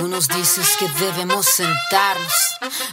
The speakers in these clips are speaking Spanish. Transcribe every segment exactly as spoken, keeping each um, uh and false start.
Tú nos dices que debemos sentarnos,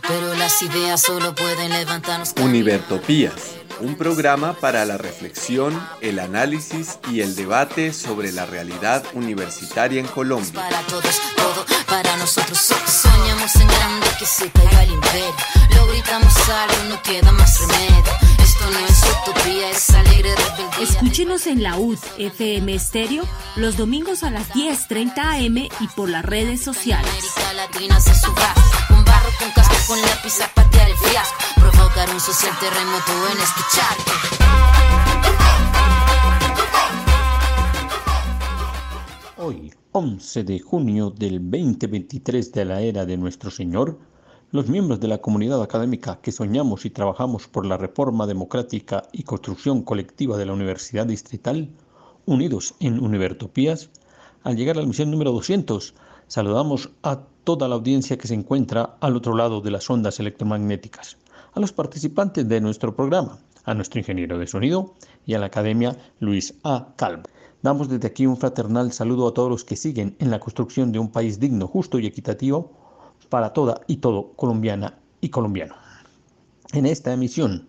pero las ideas solo pueden levantarnos. Univertopías, un programa para la reflexión, el análisis y el debate sobre la realidad universitaria en Colombia. Para todos, todo, para nosotros. Soñamos en grande que se caiga el imperio. Lo gritamos algo, no queda más remedio. Esto no es utopía, es alegre rebeldía. Escúchenos en la U D F M Estéreo los domingos a las diez treinta a m y por las redes sociales. América Latina se suba, con barro, con casco, con lápiz a patear el fiasco. Provocar un social terremoto en este charco. Hoy, once de junio del dos mil veintitrés de la era de nuestro Señor, los miembros de la comunidad académica que soñamos y trabajamos por la reforma democrática y construcción colectiva de la Universidad Distrital, unidos en Univertopías, al llegar a la misión número doscientos, saludamos a toda la audiencia que se encuentra al otro lado de las ondas electromagnéticas, a los participantes de nuestro programa, a nuestro ingeniero de sonido y a la Academia Luis A. Calvo. Damos desde aquí un fraternal saludo a todos los que siguen en la construcción de un país digno, justo y equitativo, para toda y todo colombiana y colombiano. En esta emisión,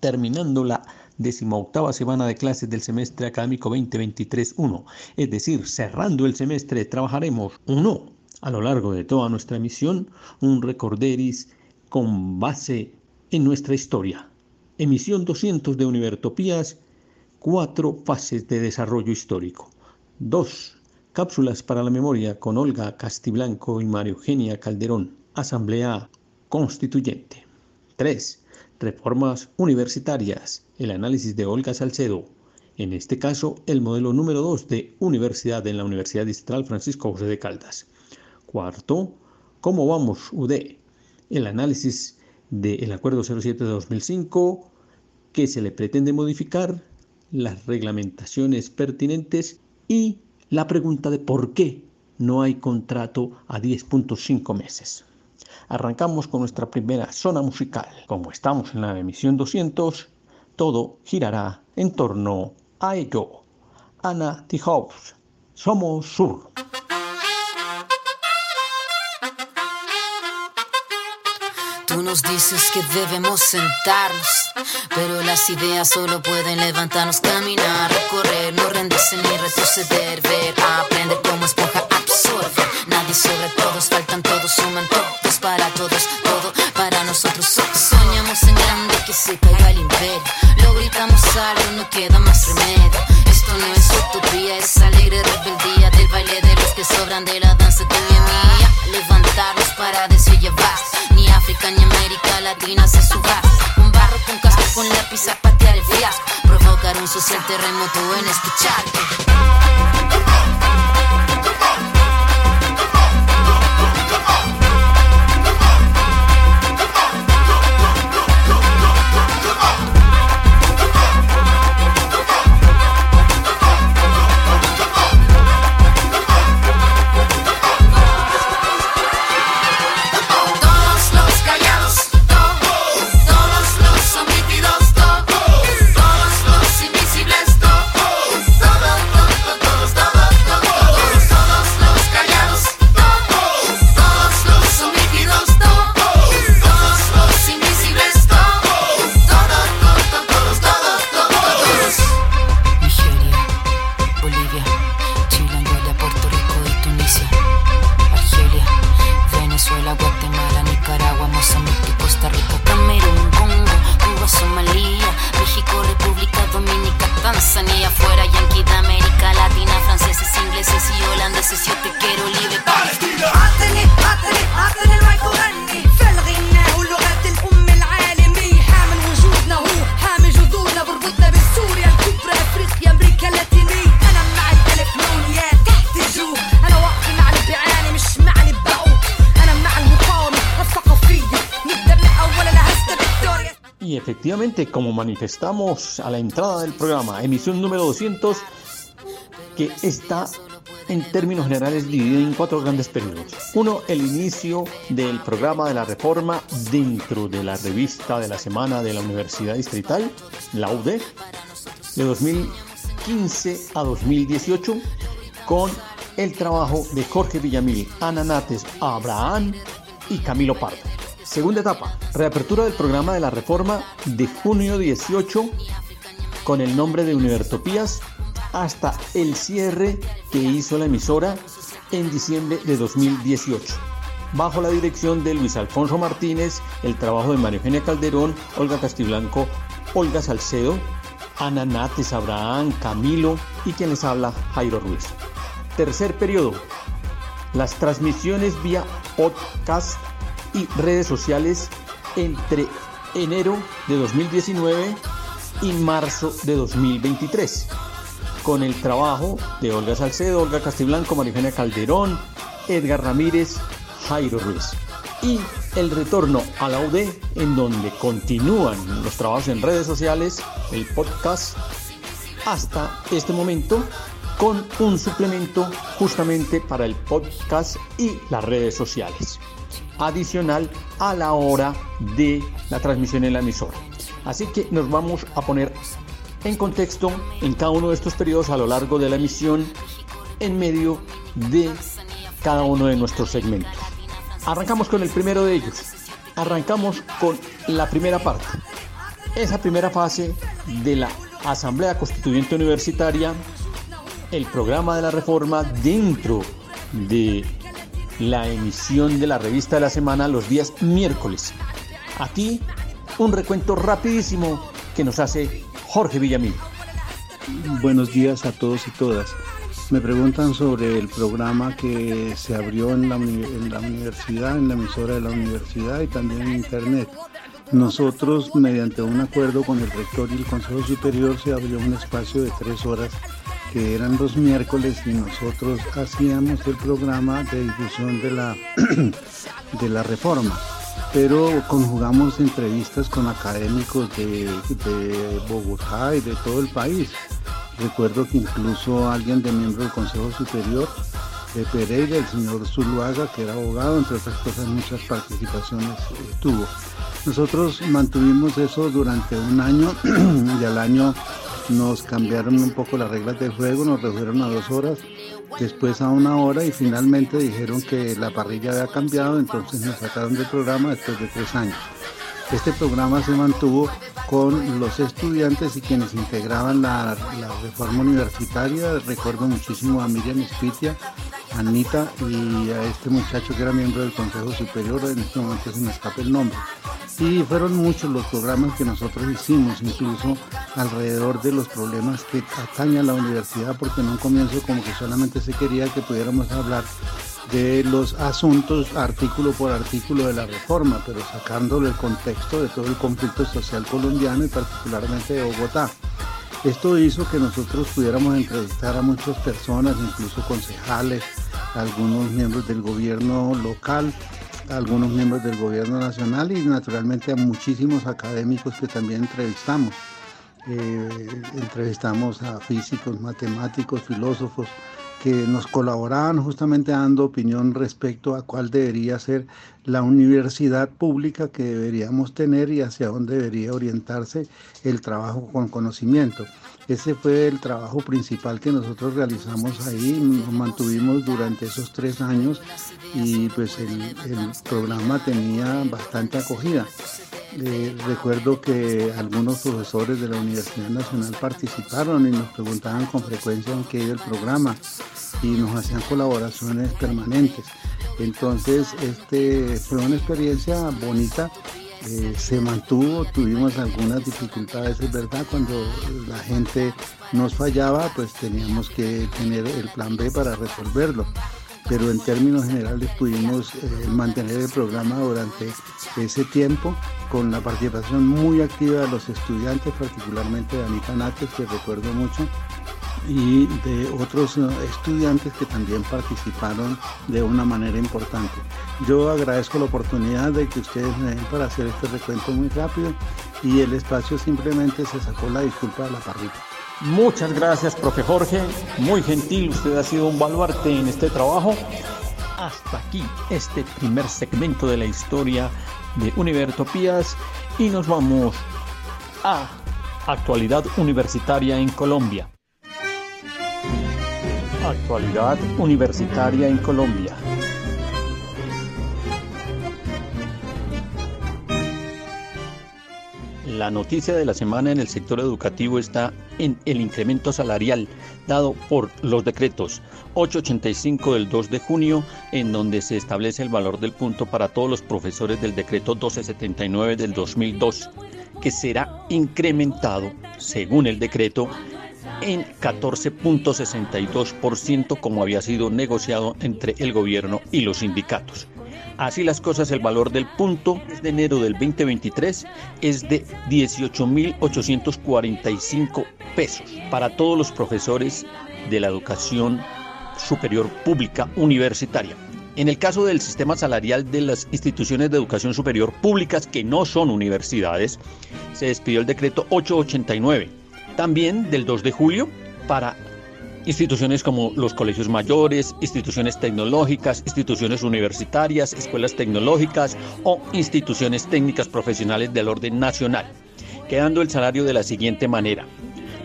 terminando la decimoctava semana de clases del semestre académico veinte veintitrés uno, es decir, cerrando el semestre, trabajaremos uno a lo largo de toda nuestra emisión, un recorderis con base en nuestra historia. Emisión doscientos de Univertopías, cuatro fases de desarrollo histórico. dos. Cápsulas para la memoria con Olga Castiblanco y María Eugenia Calderón, Asamblea Constituyente. tres. Reformas universitarias, el análisis de Olga Salcedo. En este caso, el modelo número dos de Universidad en la Universidad Distrital Francisco José de Caldas. cuatro. ¿Cómo vamos, U D? El análisis del Acuerdo cero siete de dos mil cinco, que se le pretende modificar, las reglamentaciones pertinentes y la pregunta de por qué no hay contrato a diez punto cinco meses. Arrancamos con nuestra primera zona musical. Como estamos en la emisión doscientos, todo girará en torno a ello. Ana Tijoux, Somos Sur. Tú nos dices que debemos sentarnos, pero las ideas solo pueden levantarnos, caminar, recorrer, no rendirse ni retroceder, ver, aprender como esponja absorbe. Nadie sobre todos, faltan todos, suman todos, para todos, todo para nosotros. Soñamos en grande que se caiga el imperio, lo gritamos algo, no queda más remedio. Esto no es utopía, es alegre rebeldía del baile de los que sobran de la danza de mi mía. Levantarnos para decir ya basta. África ni América Latina se suba, con barro, con casco, con lápiz a patear el fiasco, provocar un social terremoto en este charco. Efectivamente, como manifestamos a la entrada del programa, emisión número doscientos, que está en términos generales dividida en cuatro grandes periodos. Uno, el inicio del programa de la reforma dentro de la revista de la semana de la Universidad Distrital, la U D, de dos mil quince a dos mil dieciocho, con el trabajo de Jorge Villamil, Ana Nates, Abraham y Camilo Parra. Segunda etapa, reapertura del programa de la reforma de junio dieciocho con el nombre de Univertopías hasta el cierre que hizo la emisora en diciembre de dos mil dieciocho. Bajo la dirección de Luis Alfonso Martínez, el trabajo de María Eugenia Calderón, Olga Castiblanco, Olga Salcedo, Ana Nates, Abraham, Camilo y quien les habla, Jairo Ruiz. Tercer periodo, las transmisiones vía podcast y redes sociales entre enero de dos mil diecinueve y marzo de dos mil veintitrés, con el trabajo de Olga Salcedo, Olga Castiblanco, María Eugenia Calderón, Edgar Ramírez, Jairo Ruiz. Y el retorno a la U D, en donde continúan los trabajos en redes sociales, el podcast, hasta este momento, con un suplemento justamente para el podcast y las redes sociales, adicional a la hora de la transmisión en la emisora. Así que nos vamos a poner en contexto en cada uno de estos periodos a lo largo de la emisión, en medio de cada uno de nuestros segmentos. Arrancamos con el primero de ellos. Arrancamos con la primera parte. Esa primera fase de la Asamblea Constituyente Universitaria, el programa de la reforma dentro de la emisión de la revista de la semana los días miércoles. Aquí un recuento rapidísimo que nos hace Jorge Villamil. Buenos días a todos y todas. Me preguntan sobre el programa que se abrió en la, en la universidad, en la emisora de la universidad y también en internet. Nosotros, mediante un acuerdo con el rector y el Consejo Superior, se abrió un espacio de tres horas que eran los miércoles y nosotros hacíamos el programa de difusión de la, de la reforma. Pero conjugamos entrevistas con académicos de, de Bogotá y de todo el país. Recuerdo que incluso alguien de miembro del Consejo Superior de Pereira, el señor Zuluaga, que era abogado, entre otras cosas muchas participaciones eh, tuvo. Nosotros mantuvimos eso durante un año y al año nos cambiaron un poco las reglas del juego, nos redujeron a dos horas, después a una hora y finalmente dijeron que la parrilla había cambiado, entonces nos sacaron del programa después de tres años. Este programa se mantuvo con los estudiantes y quienes integraban la, la reforma universitaria. Recuerdo muchísimo a Miriam Espitia, a Anita y a este muchacho que era miembro del Consejo Superior, en este momento se me escapa el nombre. Y fueron muchos los programas que nosotros hicimos, incluso alrededor de los problemas que atañen a la universidad, porque en un comienzo como que solamente se quería que pudiéramos hablar de los asuntos artículo por artículo de la reforma, pero sacándole el contexto de todo el conflicto social colombiano y particularmente de Bogotá. Esto hizo que nosotros pudiéramos entrevistar a muchas personas, incluso concejales, algunos miembros del gobierno local, algunos miembros del gobierno nacional y naturalmente a muchísimos académicos que también entrevistamos. Eh, entrevistamos a físicos, matemáticos, filósofos, que nos colaboraban justamente dando opinión respecto a cuál debería ser la universidad pública que deberíamos tener y hacia dónde debería orientarse el trabajo con conocimiento. Ese fue el trabajo principal que nosotros realizamos ahí, nos mantuvimos durante esos tres años y pues el, el programa tenía bastante acogida. Eh, recuerdo que algunos profesores de la Universidad Nacional participaron y nos preguntaban con frecuencia en qué iba el programa y nos hacían colaboraciones permanentes. Entonces, este fue una experiencia bonita. Eh, se mantuvo, tuvimos algunas dificultades, es verdad, cuando la gente nos fallaba, pues teníamos que tener el plan B para resolverlo. Pero en términos generales pudimos eh, mantener el programa durante ese tiempo con la participación muy activa de los estudiantes, particularmente de Anita Nates, que recuerdo mucho, y de otros estudiantes que también participaron de una manera importante. Yo agradezco la oportunidad de que ustedes me den para hacer este recuento muy rápido y el espacio simplemente se sacó la disculpa de la parrilla. Muchas gracias, profe Jorge, muy gentil, usted ha sido un baluarte en este trabajo. Hasta aquí este primer segmento de la historia de Univertopías y nos vamos a actualidad universitaria en Colombia. Actualidad universitaria en Colombia. La noticia de la semana en el sector educativo está en el incremento salarial dado por los decretos ochocientos ochenta y cinco del dos de junio, en donde se establece el valor del punto para todos los profesores del decreto mil doscientos setenta y nueve del dos mil dos, que será incrementado, según el decreto, en catorce punto sesenta y dos por ciento, como había sido negociado entre el gobierno y los sindicatos. Así las cosas, el valor del punto de enero del veinte veintitrés es de dieciocho mil ochocientos cuarenta y cinco pesos para todos los profesores de la educación superior pública universitaria. En el caso del sistema salarial de las instituciones de educación superior públicas que no son universidades, se despidió el decreto ochocientos ochenta y nueve, también del dos de julio, para instituciones como los colegios mayores, instituciones tecnológicas, instituciones universitarias, escuelas tecnológicas o instituciones técnicas profesionales del orden nacional, quedando el salario de la siguiente manera.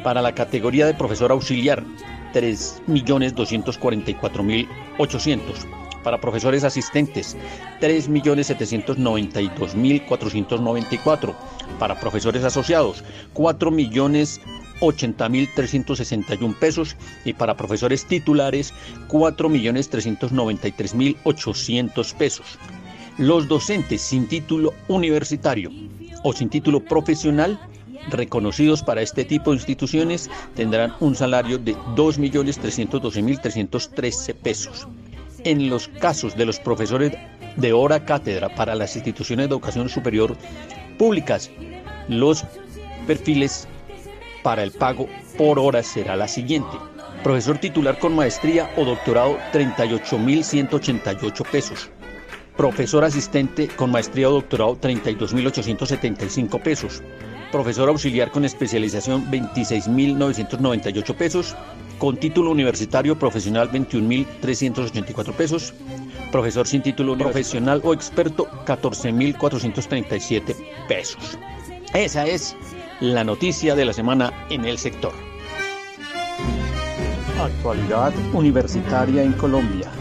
Para la categoría de profesor auxiliar, tres millones doscientos cuarenta y cuatro mil ochocientos. Para profesores asistentes, tres millones setecientos noventa y dos mil cuatrocientos noventa y cuatro. Para profesores asociados, cuatro millones ochenta mil trescientos sesenta y un pesos, y para profesores titulares cuatro millones trescientos noventa y tres mil ochocientos pesos. Los docentes sin título universitario o sin título profesional reconocidos para este tipo de instituciones tendrán un salario de dos millones trescientos doce mil trescientos trece pesos. En los casos de los profesores de hora cátedra para las instituciones de educación superior públicas, los perfiles para el pago por hora será la siguiente. Profesor titular con maestría o doctorado, treinta y ocho mil ciento ochenta y ocho pesos. Profesor asistente con maestría o doctorado, treinta y dos mil ochocientos setenta y cinco pesos. Profesor auxiliar con especialización, veintiséis mil novecientos noventa y ocho pesos. Con título universitario profesional, veintiún mil trescientos ochenta y cuatro pesos. Profesor sin título profesional o experto, catorce mil cuatrocientos treinta y siete pesos. Esa es la noticia de la semana en el sector. Actualidad universitaria en Colombia.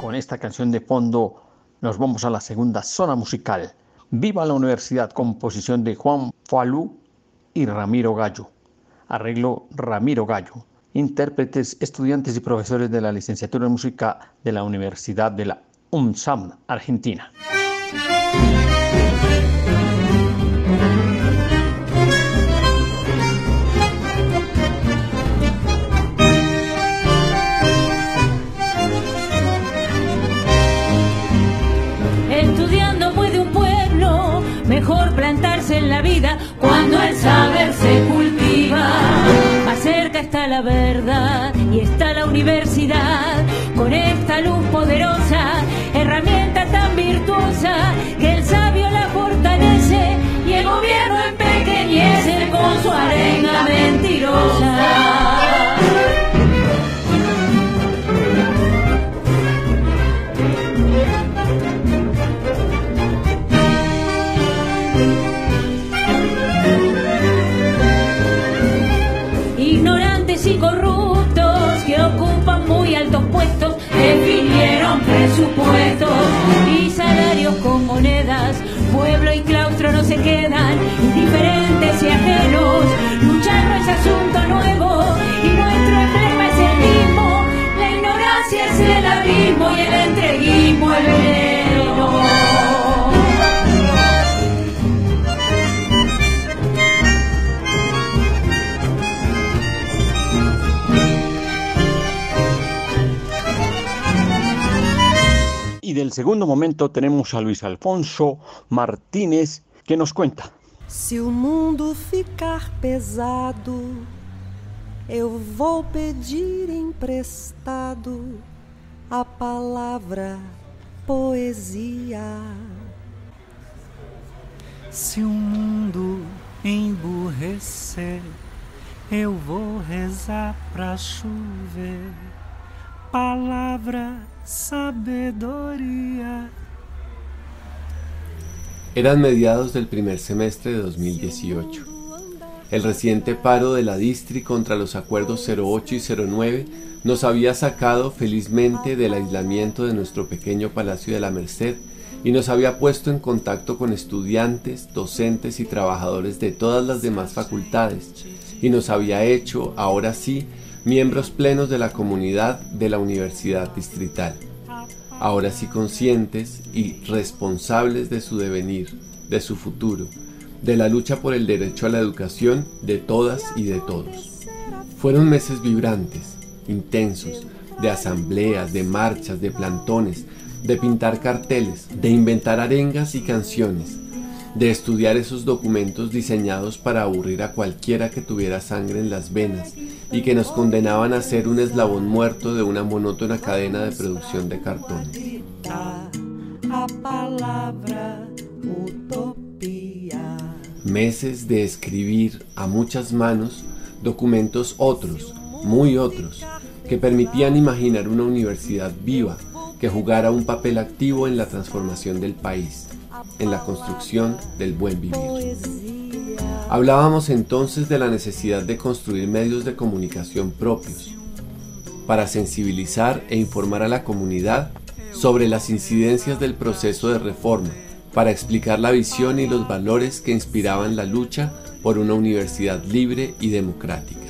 Con esta canción de fondo nos vamos a la segunda zona musical. Viva la Universidad, composición de Juan Falú y Ramiro Gallo. Arreglo Ramiro Gallo. Intérpretes, estudiantes y profesores de la licenciatura en música de la Universidad de la UNSAM, Argentina. Estudiando puede un pueblo, mejor plantarse en la vida cuando el saber se cultiva. Más cerca está la verdad y está la universidad, con esta luz poderosa, herramienta tan virtuosa que el sabio la fortalece y el gobierno empequeñece con su arenga mentirosa. Ignorantes y corruptos que ocupan muy altos puestos definieron presupuestos y salarios con monedas. Pueblo y claustro no se quedan indiferentes y ajenos. Luchar no es asunto nuevo y nuestro emblema es el mismo. La ignorancia es el abismo y el entreguismo el veneno. Y del segundo momento tenemos a Luis Alfonso Martínez, que nos cuenta. Si el mundo ficar pesado, eu vou pedir emprestado a palabra poesia. Si el mundo emburrecer, eu vou rezar pra chover palabra sabiduría. Eran mediados del primer semestre de dos mil dieciocho. El reciente paro de la Distri contra los acuerdos cero ocho y cero nueve nos había sacado felizmente del aislamiento de nuestro pequeño Palacio de la Merced y nos había puesto en contacto con estudiantes, docentes y trabajadores de todas las demás facultades, y nos había hecho, ahora sí, miembros plenos de la comunidad de la Universidad Distrital. Ahora sí conscientes y responsables de su devenir, de su futuro, de la lucha por el derecho a la educación de todas y de todos. Fueron meses vibrantes, intensos, de asambleas, de marchas, de plantones, de pintar carteles, de inventar arengas y canciones, de estudiar esos documentos diseñados para aburrir a cualquiera que tuviera sangre en las venas y que nos condenaban a ser un eslabón muerto de una monótona cadena de producción de cartón. Meses de escribir a muchas manos documentos otros, muy otros, que permitían imaginar una universidad viva, que jugara un papel activo en la transformación del país, en la construcción del buen vivir. Hablábamos entonces de la necesidad de construir medios de comunicación propios para sensibilizar e informar a la comunidad sobre las incidencias del proceso de reforma, para explicar la visión y los valores que inspiraban la lucha por una universidad libre y democrática.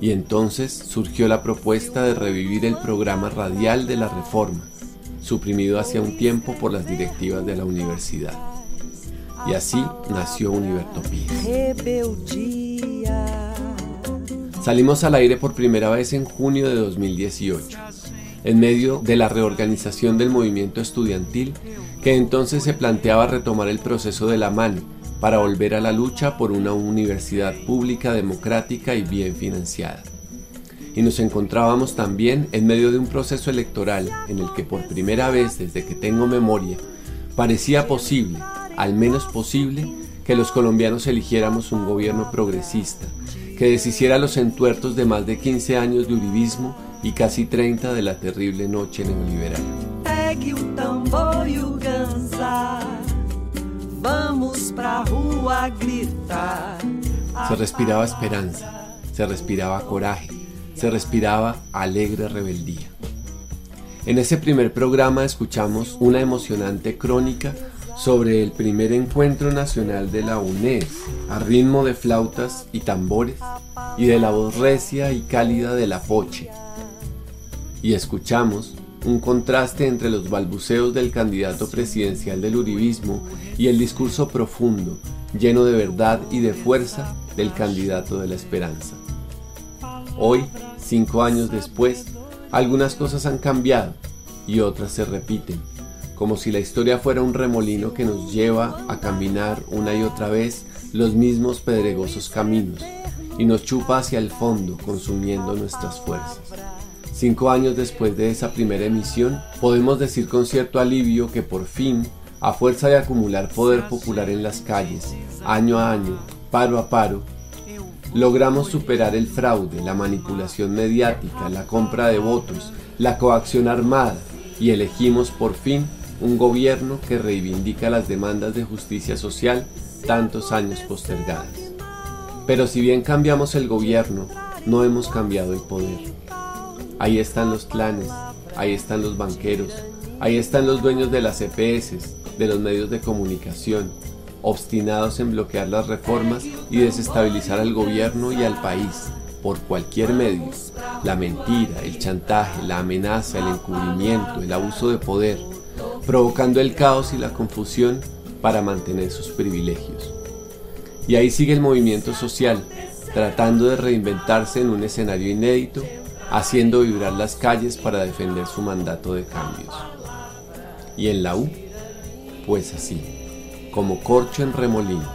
Y entonces surgió la propuesta de revivir el programa radial de la reforma, suprimido hacia un tiempo por las directivas de la universidad. Y así nació Univertopías. Salimos al aire por primera vez en junio de dos mil dieciocho, en medio de la reorganización del movimiento estudiantil, que entonces se planteaba retomar el proceso de la MANE para volver a la lucha por una universidad pública, democrática y bien financiada. Y nos encontrábamos también en medio de un proceso electoral en el que por primera vez desde que tengo memoria parecía posible, al menos posible, que los colombianos eligiéramos un gobierno progresista, que deshiciera los entuertos de más de quince años de uribismo y casi treinta de la terrible noche neoliberal. Se respiraba esperanza, se respiraba coraje, se respiraba alegre rebeldía. En ese primer programa escuchamos una emocionante crónica sobre el primer encuentro nacional de la UNES, a ritmo de flautas y tambores, y de la voz recia y cálida de la Poche. Y escuchamos un contraste entre los balbuceos del candidato presidencial del uribismo y el discurso profundo, lleno de verdad y de fuerza, del candidato de la esperanza. Hoy, cinco años después, algunas cosas han cambiado y otras se repiten, como si la historia fuera un remolino que nos lleva a caminar una y otra vez los mismos pedregosos caminos y nos chupa hacia el fondo, consumiendo nuestras fuerzas. Cinco años después de esa primera emisión, podemos decir con cierto alivio que por fin, a fuerza de acumular poder popular en las calles, año a año, paro a paro, logramos superar el fraude, la manipulación mediática, la compra de votos, la coacción armada, y elegimos por fin un gobierno que reivindica las demandas de justicia social tantos años postergadas. Pero si bien cambiamos el gobierno, no hemos cambiado el poder. Ahí están los clanes, ahí están los banqueros, ahí están los dueños de las E P S, de los medios de comunicación, obstinados en bloquear las reformas y desestabilizar al gobierno y al país, por cualquier medio. La mentira, el chantaje, la amenaza, el encubrimiento, el abuso de poder, provocando el caos y la confusión para mantener sus privilegios. Y ahí sigue el movimiento social, tratando de reinventarse en un escenario inédito, haciendo vibrar las calles para defender su mandato de cambios. Y en la U, pues así, como corcho en remolino,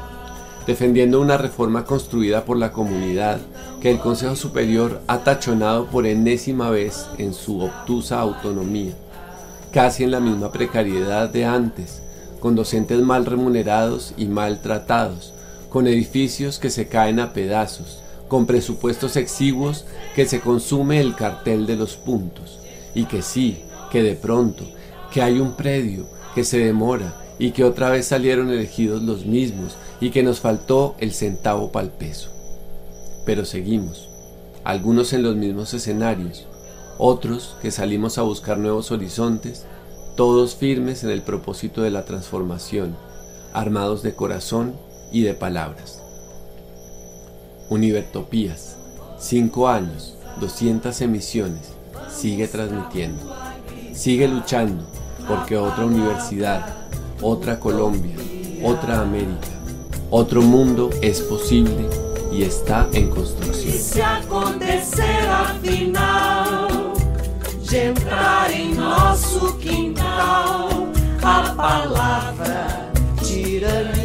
defendiendo una reforma construida por la comunidad que el Consejo Superior ha tachonado por enésima vez en su obtusa autonomía, casi en la misma precariedad de antes, con docentes mal remunerados y maltratados, con edificios que se caen a pedazos, con presupuestos exiguos que se consume el cartel de los puntos, y que sí, que de pronto, que hay un predio, que se demora, y que otra vez salieron elegidos los mismos y que nos faltó el centavo pa'l peso. Pero seguimos, algunos en los mismos escenarios, otros que salimos a buscar nuevos horizontes, todos firmes en el propósito de la transformación, armados de corazón y de palabras. Univertopías, cinco años, doscientas emisiones, sigue transmitiendo, sigue luchando, porque otra universidad, otra Colombia, otra América, otro mundo es posible y está en construcción. E se acontecer afinal de entrar em nosso quintal a palavra tirania,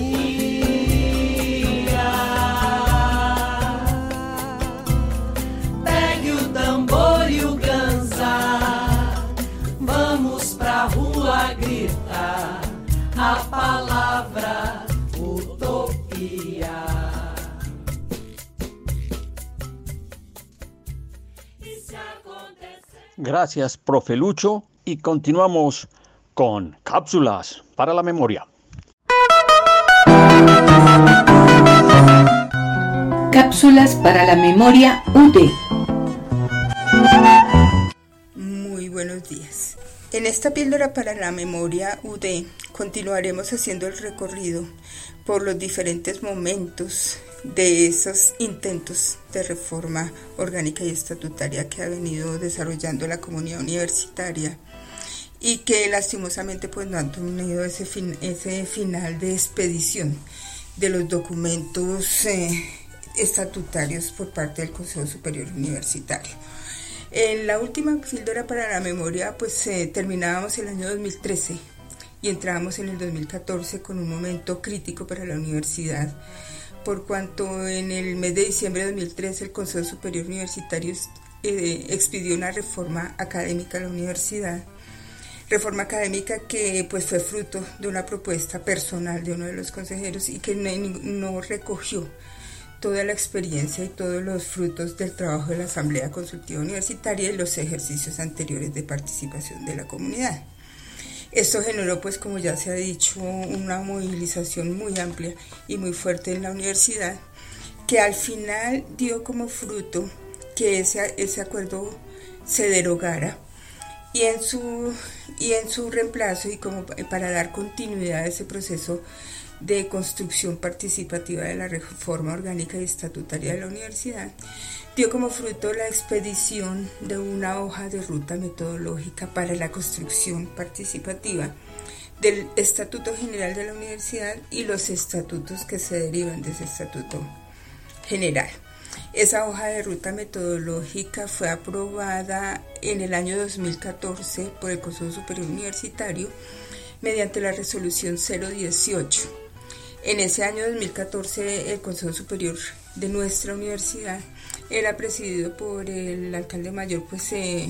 pegue o tambor e o ganzá, vamos pra rua gritar a palavra utopia. Gracias, profe Lucho, y continuamos con Cápsulas para la Memoria. Cápsulas para la Memoria U D. Muy buenos días. En esta píldora para la memoria U D continuaremos haciendo el recorrido por los diferentes momentos de esos intentos de reforma orgánica y estatutaria que ha venido desarrollando la comunidad universitaria y que lastimosamente pues no han tenido ese, fin, ese final de expedición de los documentos eh, estatutarios por parte del Consejo Superior Universitario. En la última píldora para la memoria pues eh, terminábamos el año dos mil trece y entrábamos en el dos mil catorce con un momento crítico para la universidad, por cuanto en el mes de diciembre de dos mil trece el Consejo Superior Universitario eh, expidió una reforma académica a la universidad, reforma académica que pues fue fruto de una propuesta personal de uno de los consejeros y que no, no recogió toda la experiencia y todos los frutos del trabajo de la Asamblea Consultiva Universitaria y los ejercicios anteriores de participación de la comunidad. Esto generó, pues como ya se ha dicho, una movilización muy amplia y muy fuerte en la universidad, que al final dio como fruto que ese, ese acuerdo se derogara y en su, y en su reemplazo, y como para dar continuidad a ese proceso de construcción participativa de la reforma orgánica y estatutaria de la universidad, dio como fruto la expedición de una hoja de ruta metodológica para la construcción participativa del Estatuto General de la Universidad y los estatutos que se derivan de ese Estatuto General. Esa hoja de ruta metodológica fue aprobada en el año dos mil catorce por el Consejo Superior Universitario mediante la Resolución cero dieciocho. En ese año dos mil catorce el Consejo Superior de nuestra universidad era presidido por el alcalde mayor, pues eh,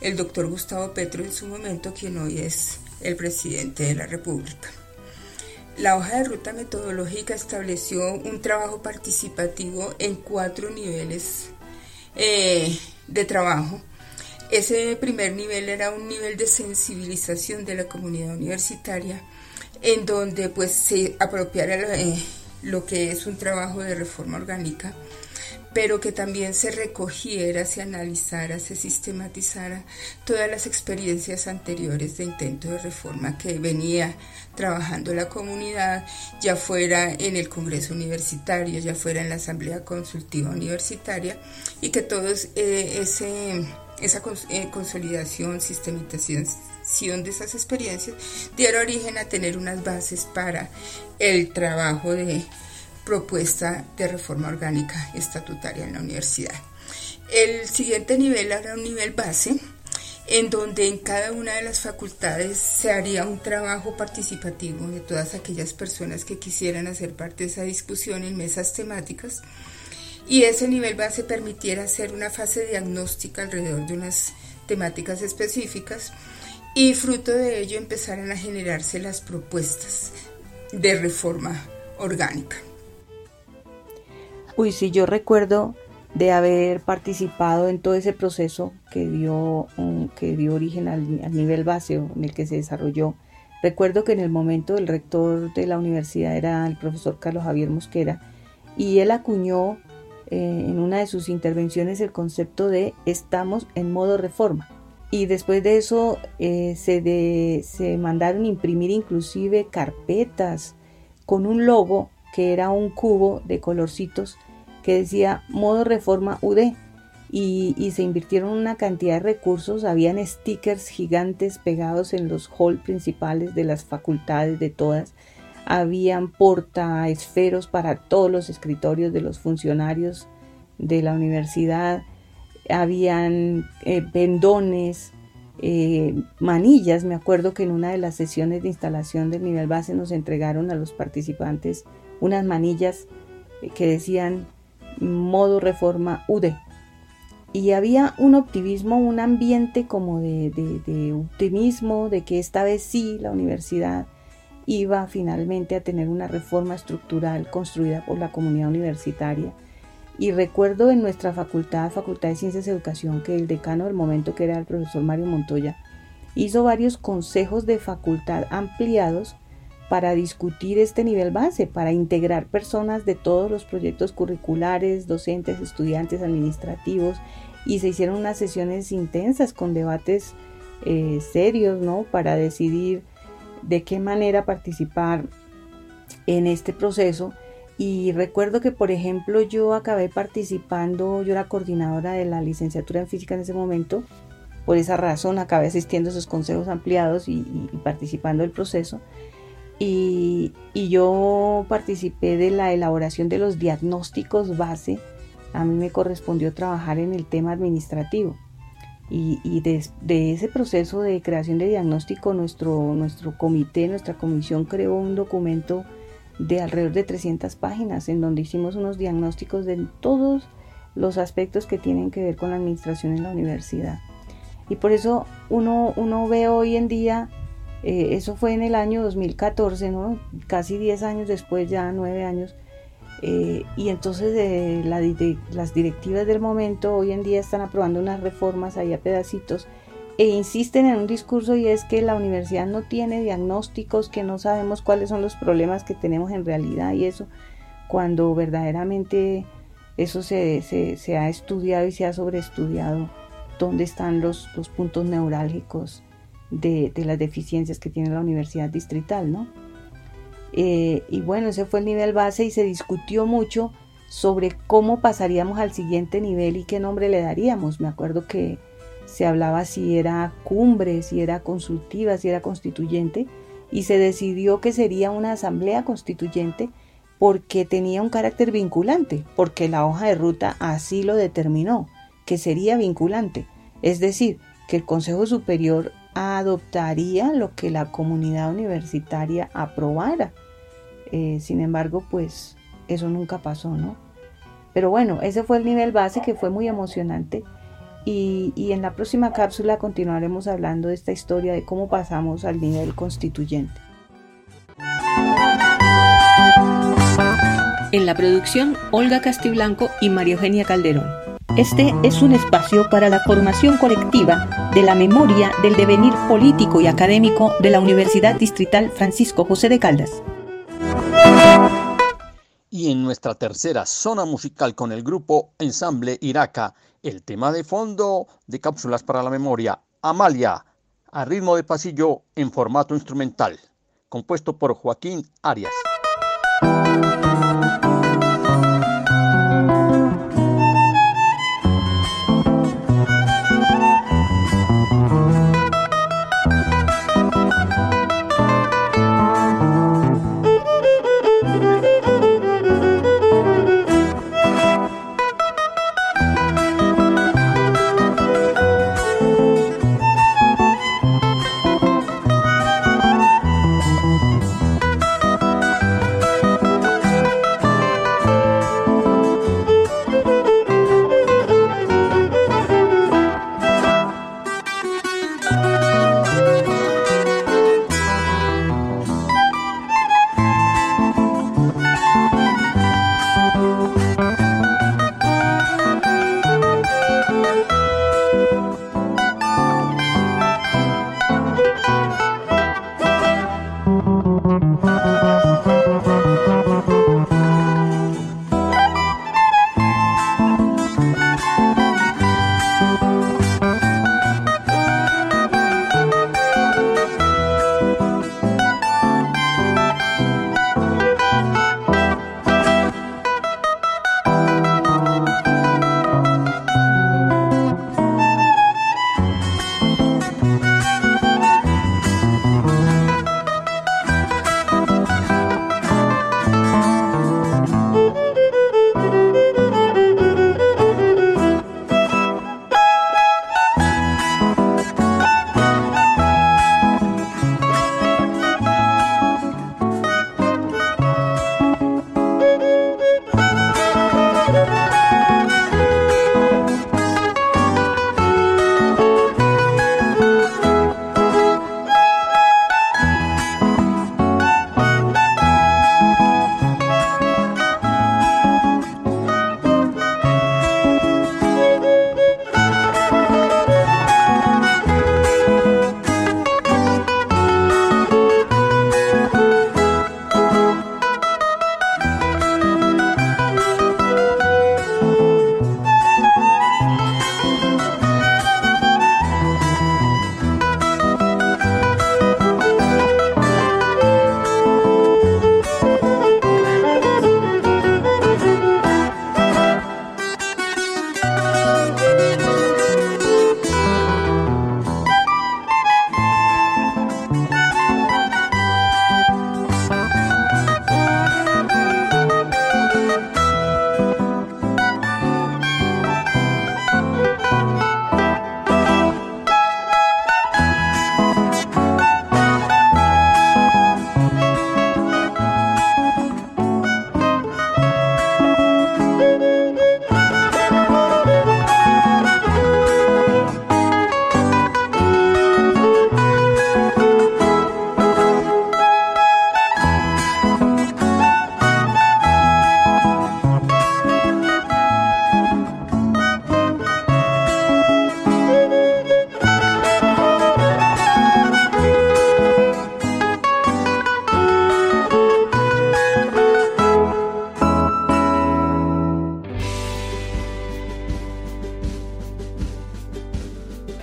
el doctor Gustavo Petro en su momento, quien hoy es el presidente de la República. La hoja de ruta metodológica estableció un trabajo participativo en cuatro niveles eh, de trabajo. Ese primer nivel era un nivel de sensibilización de la comunidad universitaria, en donde pues se apropiara lo, eh, lo que es un trabajo de reforma orgánica, pero que también se recogiera, se analizara, se sistematizara todas las experiencias anteriores de intento de reforma que venía trabajando la comunidad, ya fuera en el Congreso Universitario, ya fuera en la Asamblea Consultiva Universitaria, y que todos eh, ese... Esa consolidación, sistematización de esas experiencias dieron origen a tener unas bases para el trabajo de propuesta de reforma orgánica estatutaria en la universidad. El siguiente nivel era un nivel base, en donde en cada una de las facultades se haría un trabajo participativo de todas aquellas personas que quisieran hacer parte de esa discusión en mesas temáticas, y ese nivel base permitiera hacer una fase diagnóstica alrededor de unas temáticas específicas y fruto de ello empezaran a generarse las propuestas de reforma orgánica. Uy, sí, yo recuerdo de haber participado en todo ese proceso que dio, que dio origen al, al nivel base en el que se desarrolló Recuerdo que en el momento el rector de la universidad era el profesor Carlos Javier Mosquera, y él acuñó eh, en una de sus intervenciones el concepto de estamos en modo reforma. Y después de eso eh, se, de, se mandaron imprimir inclusive carpetas con un logo que era un cubo de colorcitos que decía modo reforma U D, y, y se invirtieron una cantidad de recursos. Habían stickers gigantes pegados en los halls principales de las facultades de todas, habían portaesferos para todos los escritorios de los funcionarios de la universidad, habían eh, pendones, eh, manillas. Me acuerdo que en una de las sesiones de instalación del nivel base nos entregaron a los participantes unas manillas que decían modo reforma U D. Y había un optimismo, un ambiente como de, de, de optimismo de que esta vez sí la universidad iba finalmente a tener una reforma estructural construida por la comunidad universitaria. Y recuerdo en nuestra facultad, Facultad de Ciencias y Educación, que el decano del momento, que era el profesor Mario Montoya, hizo varios consejos de facultad ampliados para discutir este nivel base, para integrar personas de todos los proyectos curriculares, docentes, estudiantes, administrativos, y se hicieron unas sesiones intensas con debates eh, serios, ¿no?, para decidir de qué manera participar en este proceso. Y recuerdo que, por ejemplo, yo acabé participando, yo era coordinadora de la licenciatura en física en ese momento, por esa razón acabé asistiendo a esos consejos ampliados y, y participando del proceso. Y, y yo participé de la elaboración de los diagnósticos base. A mí me correspondió trabajar en el tema administrativo. Y, y de, de ese proceso de creación de diagnóstico, nuestro, nuestro comité, nuestra comisión creó un documento de alrededor de trescientas páginas, en donde hicimos unos diagnósticos de todos los aspectos que tienen que ver con la administración en la universidad. Y por eso uno, uno ve hoy en día, eh, eso fue en el año dos mil catorce, ¿no?, casi diez años después, ya nueve años, eh, y entonces eh, la, de, las directivas del momento hoy en día están aprobando unas reformas ahí a pedacitos, e insisten en un discurso, y es que la universidad no tiene diagnósticos, que no sabemos cuáles son los problemas que tenemos en realidad y eso, cuando verdaderamente eso se, se, se ha estudiado y se ha sobreestudiado, dónde están los, los puntos neurálgicos de, de las deficiencias que tiene la Universidad Distrital, ¿no? Eh, y bueno, ese fue el nivel base, y se discutió mucho sobre cómo pasaríamos al siguiente nivel y qué nombre le daríamos. Me acuerdo que se hablaba si era cumbre, si era consultiva, si era constituyente, y se decidió que sería una asamblea constituyente porque tenía un carácter vinculante, porque la hoja de ruta así lo determinó, que sería vinculante. Es decir, que el Consejo Superior adoptaría lo que la comunidad universitaria aprobara. Eh, sin embargo, pues eso nunca pasó, ¿no? Pero bueno, ese fue el nivel base, que fue muy emocionante. Y, y en la próxima cápsula continuaremos hablando de esta historia de cómo pasamos al nivel constituyente. En la producción, Olga Castiblanco y María Eugenia Calderón. Este es un espacio para la formación colectiva de la memoria del devenir político y académico de la Universidad Distrital Francisco José de Caldas. Y en nuestra tercera zona musical con el grupo Ensamble Iraca, el tema de fondo de Cápsulas para la Memoria, Amalia, a ritmo de pasillo en formato instrumental, compuesto por Joaquín Arias.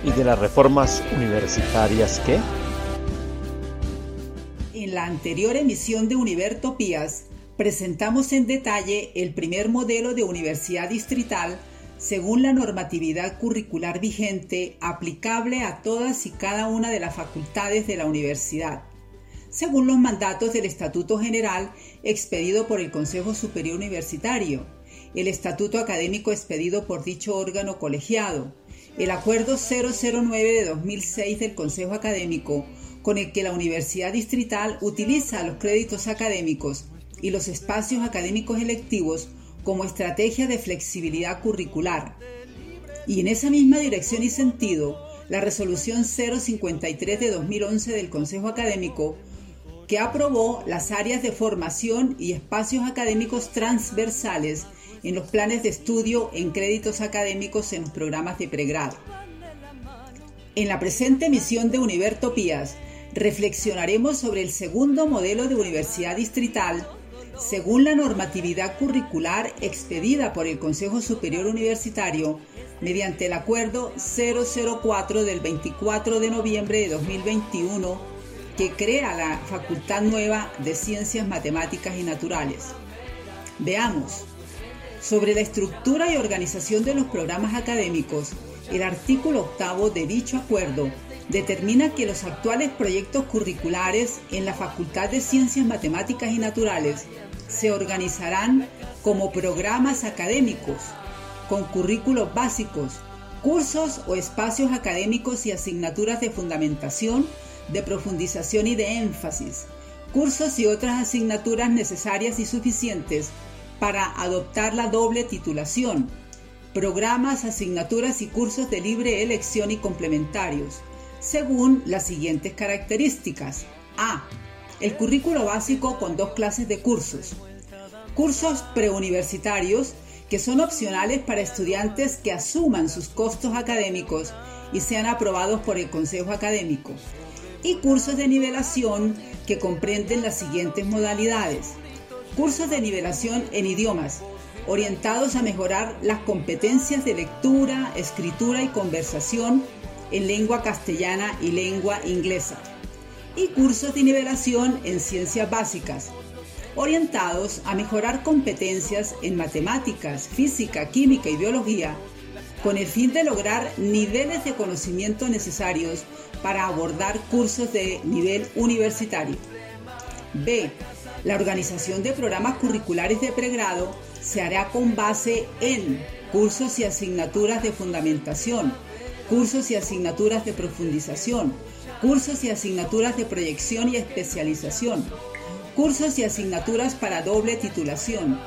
y de las reformas universitarias que... En la anterior emisión de Univertopías presentamos en detalle el primer modelo de universidad distrital según la normatividad curricular vigente aplicable a todas y cada una de las facultades de la universidad, según los mandatos del Estatuto General expedido por el Consejo Superior Universitario, el Estatuto Académico expedido por dicho órgano colegiado, el Acuerdo cero cero nueve de dos mil seis del Consejo Académico, con el que la Universidad Distrital utiliza los créditos académicos y los espacios académicos electivos como estrategia de flexibilidad curricular. Y en esa misma dirección y sentido, la Resolución cero cincuenta y tres de dos mil once del Consejo Académico, que aprobó las áreas de formación y espacios académicos transversales en los planes de estudio en créditos académicos en los programas de pregrado. En la presente emisión de Univertopías, reflexionaremos sobre el segundo modelo de universidad distrital según la normatividad curricular expedida por el Consejo Superior Universitario mediante el Acuerdo cero cero cuatro del veinticuatro de noviembre de dos mil veintiuno que crea la Facultad Nueva de Ciencias Matemáticas y Naturales. Veamos, sobre la estructura y organización de los programas académicos, el artículo octavo de dicho acuerdo determina que los actuales proyectos curriculares en la Facultad de Ciencias Matemáticas y Naturales se organizarán como programas académicos, con currículos básicos, cursos o espacios académicos y asignaturas de fundamentación, de profundización y de énfasis, cursos y otras asignaturas necesarias y suficientes para adoptar la doble titulación, programas, asignaturas y cursos de libre elección y complementarios, según las siguientes características. A. El currículo básico con dos clases de cursos. Cursos preuniversitarios que son opcionales para estudiantes que asuman sus costos académicos y sean aprobados por el Consejo Académico. Y cursos de nivelación que comprenden las siguientes modalidades. Cursos de nivelación en idiomas, orientados a mejorar las competencias de lectura, escritura y conversación en lengua castellana y lengua inglesa, y cursos de nivelación en ciencias básicas, orientados a mejorar competencias en matemáticas, física, química y biología, con el fin de lograr niveles de conocimiento necesarios para abordar cursos de nivel universitario. B. La organización de programas curriculares de pregrado se hará con base en cursos y asignaturas de fundamentación, cursos y asignaturas de profundización, cursos y asignaturas de proyección y especialización, cursos y asignaturas para doble titulación,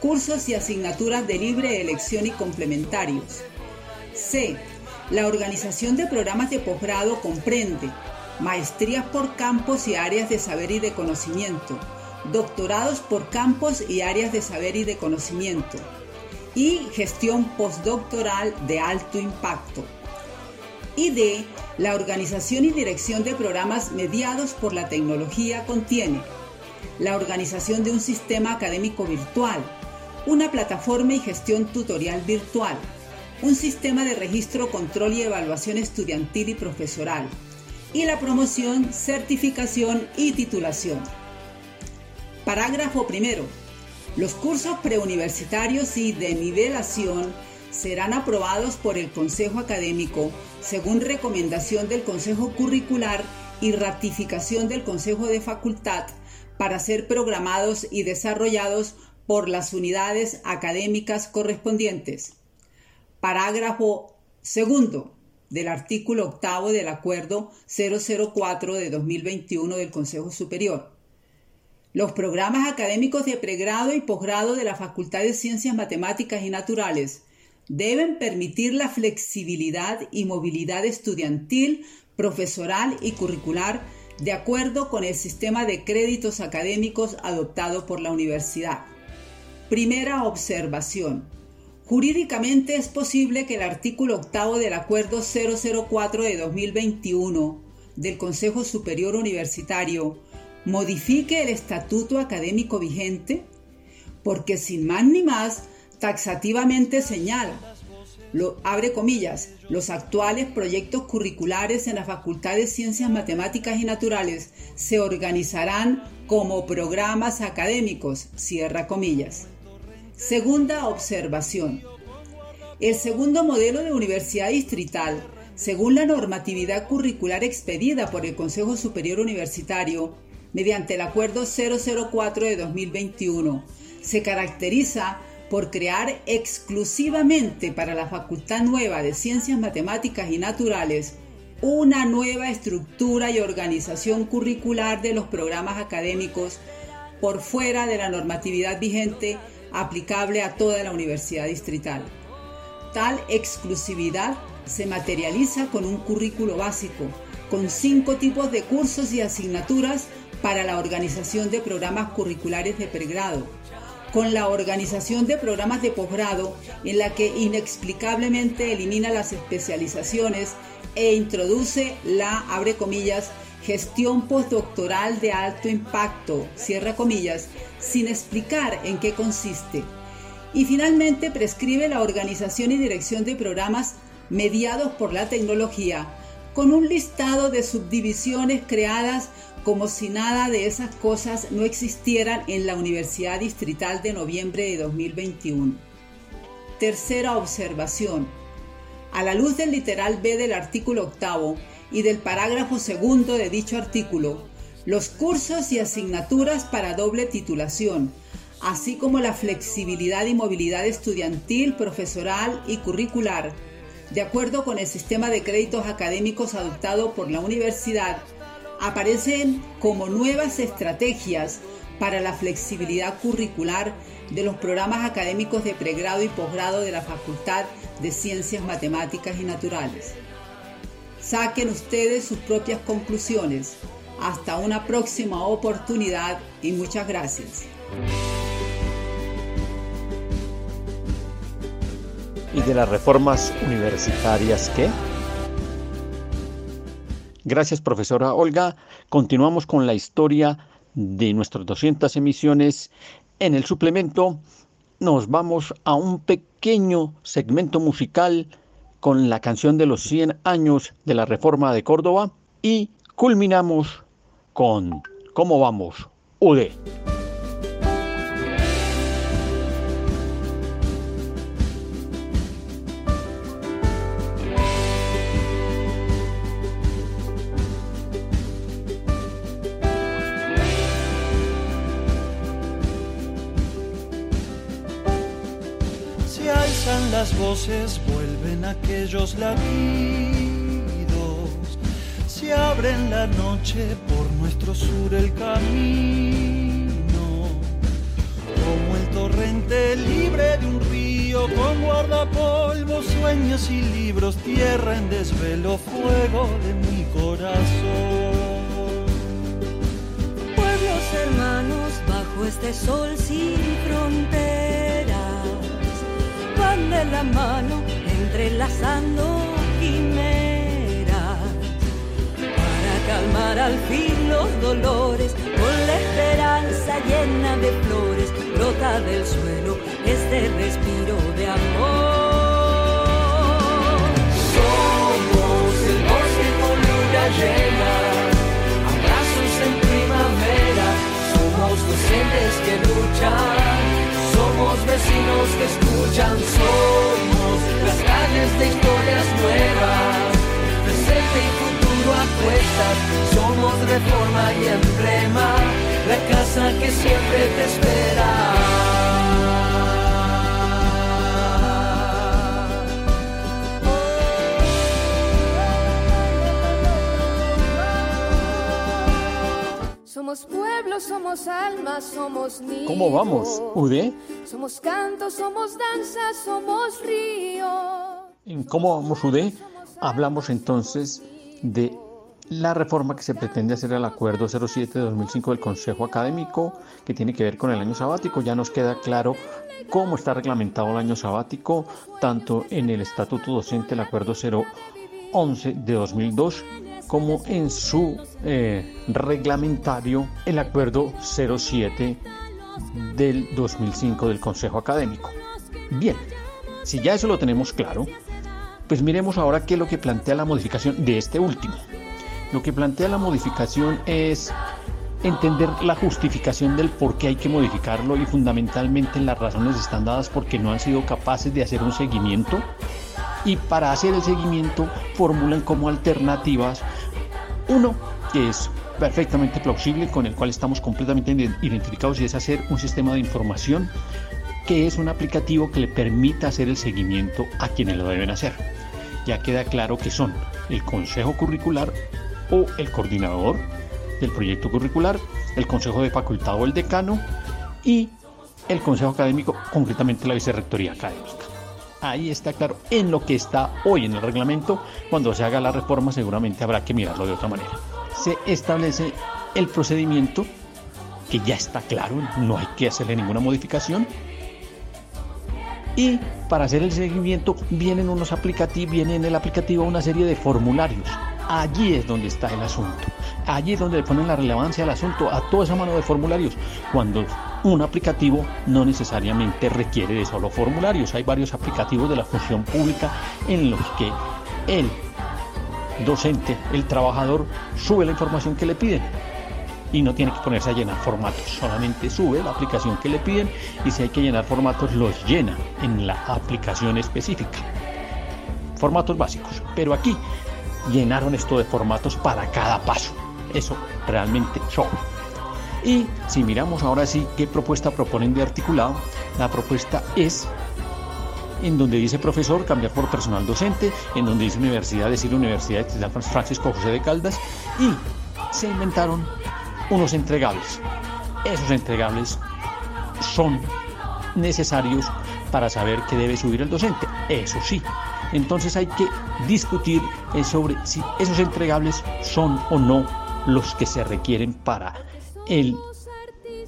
cursos y asignaturas de libre elección y complementarios. C. La organización de programas de posgrado comprende maestrías por campos y áreas de saber y de conocimiento, doctorados por campos y áreas de saber y de conocimiento, y gestión postdoctoral de alto impacto. Y D. La organización y dirección de programas mediados por la tecnología contiene la organización de un sistema académico virtual, una plataforma y gestión tutorial virtual, un sistema de registro, control y evaluación estudiantil y profesoral, y la promoción, certificación y titulación. Parágrafo primero. Los cursos preuniversitarios y de nivelación serán aprobados por el Consejo Académico según recomendación del Consejo Curricular y ratificación del Consejo de Facultad para ser programados y desarrollados por las unidades académicas correspondientes. Parágrafo segundo del artículo octavo del Acuerdo cero cero cuatro de dos mil veintiuno del Consejo Superior. Los programas académicos de pregrado y posgrado de la Facultad de Ciencias Matemáticas y Naturales deben permitir la flexibilidad y movilidad estudiantil, profesoral y curricular de acuerdo con el sistema de créditos académicos adoptado por la universidad. Primera observación. Jurídicamente es posible que el artículo octavo del Acuerdo cero cero cuatro de dos mil veintiuno del Consejo Superior Universitario modifique el estatuto académico vigente, porque sin más ni más, taxativamente señala Lo, abre comillas, los actuales proyectos curriculares en la Facultad de Ciencias Matemáticas y Naturales se organizarán como programas académicos, cierra comillas. Segunda observación. El segundo modelo de universidad distrital, según la normatividad curricular expedida por el Consejo Superior Universitario, mediante el Acuerdo cero cero cuatro de dos mil veintiuno, se caracteriza por crear exclusivamente para la Facultad Nueva de Ciencias Matemáticas y Naturales una nueva estructura y organización curricular de los programas académicos por fuera de la normatividad vigente aplicable a toda la universidad distrital. Tal exclusividad se materializa con un currículo básico, con cinco tipos de cursos y asignaturas para la organización de programas curriculares de pregrado, con la organización de programas de posgrado en la que inexplicablemente elimina las especializaciones e introduce la, abre comillas, gestión postdoctoral de alto impacto, cierra comillas, sin explicar en qué consiste. Y finalmente prescribe la organización y dirección de programas mediados por la tecnología, con un listado de subdivisiones creadas como si nada de esas cosas no existieran en la Universidad Distrital de noviembre de dos mil veintiuno. Tercera observación. A la luz del literal B del artículo octavo y del parágrafo segundo de dicho artículo, los cursos y asignaturas para doble titulación, así como la flexibilidad y movilidad estudiantil, profesoral y curricular, de acuerdo con el sistema de créditos académicos adoptado por la universidad, aparecen como nuevas estrategias para la flexibilidad curricular de los programas académicos de pregrado y posgrado de la Facultad de Ciencias Matemáticas y Naturales. Saquen ustedes sus propias conclusiones. Hasta una próxima oportunidad y muchas gracias. ¿Y de las reformas universitarias qué? Gracias, profesora Olga. Continuamos con la historia de nuestras doscientas emisiones. En el suplemento nos vamos a un pequeño segmento musical con la canción de los cien años de la Reforma de Córdoba y culminamos con ¿Cómo vamos, U D? Las voces vuelven aquellos latidos, se abre en la noche por nuestro sur el camino, como el torrente libre de un río, con guardapolvo, sueños y libros, tierra en desvelo, fuego de mi corazón. Pueblos hermanos bajo este sol sin fronteras, van de la mano entrelazando quimeras para calmar al fin los dolores, con la esperanza llena de flores brota del suelo este respiro de amor. Somos el bosque con luna llena, abrazos en primavera, somos docentes que luchan, somos vecinos que escuchan, somos las calles de historias nuevas, presente y futuro a cuestas, somos reforma y emblema, la casa que siempre te espera. Somos pueblo, somos alma, somos nido. ¿Cómo vamos, U D? Somos canto, somos danza, somos río. En ¿Cómo vamos, U D? Hablamos entonces de la reforma que se pretende hacer al Acuerdo cero siete de dos mil cinco del Consejo Académico, que tiene que ver con el año sabático. Ya nos queda claro cómo está reglamentado el año sabático, tanto en el Estatuto Docente del Acuerdo cero once de dos mil dos, como en su eh, reglamentario, el Acuerdo cero siete del dos mil cinco del Consejo Académico. Bien, Si ya eso lo tenemos claro, pues miremos ahora qué es lo que plantea la modificación de este último. Lo que plantea la modificación es entender la justificación del por qué hay que modificarlo, y fundamentalmente las razones están dadas porque no han sido capaces de hacer un seguimiento, y para hacer el seguimiento formulan como alternativas uno que es perfectamente plausible, con el cual estamos completamente identificados, y es hacer un sistema de información que es un aplicativo que le permita hacer el seguimiento a quienes lo deben hacer. Ya queda claro que son el Consejo Curricular o el coordinador del proyecto curricular, el Consejo de Facultad o el decano, y el Consejo Académico, concretamente la Vicerrectoría Académica. Ahí está claro en lo que está hoy en el reglamento. Cuando se haga la reforma seguramente habrá que mirarlo de otra manera. Se establece el procedimiento, que ya está claro, no hay que hacerle ninguna modificación, y para hacer el seguimiento vienen unos aplicativos, viene en el aplicativo una serie de formularios. Allí es donde está el asunto, allí es donde le ponen la relevancia al asunto, a toda esa mano de formularios, cuando un aplicativo no necesariamente requiere de solo formularios. Hay varios aplicativos de la función pública en los que el docente, el trabajador, sube la información que le piden y no tiene que ponerse a llenar formatos, solamente sube la aplicación que le piden, y si hay que llenar formatos los llena en la aplicación específica, formatos básicos. Pero aquí llenaron esto de formatos para cada paso, eso realmente show. Y si miramos ahora sí qué propuesta proponen de articulado, la propuesta es en donde dice profesor cambiar por personal docente, en donde dice universidad decir Universidad Distrital Francisco José de Caldas, y se inventaron unos entregables. Esos entregables son necesarios para saber qué debe subir el docente, eso sí. Entonces hay que discutir sobre si esos entregables son o no los que se requieren para el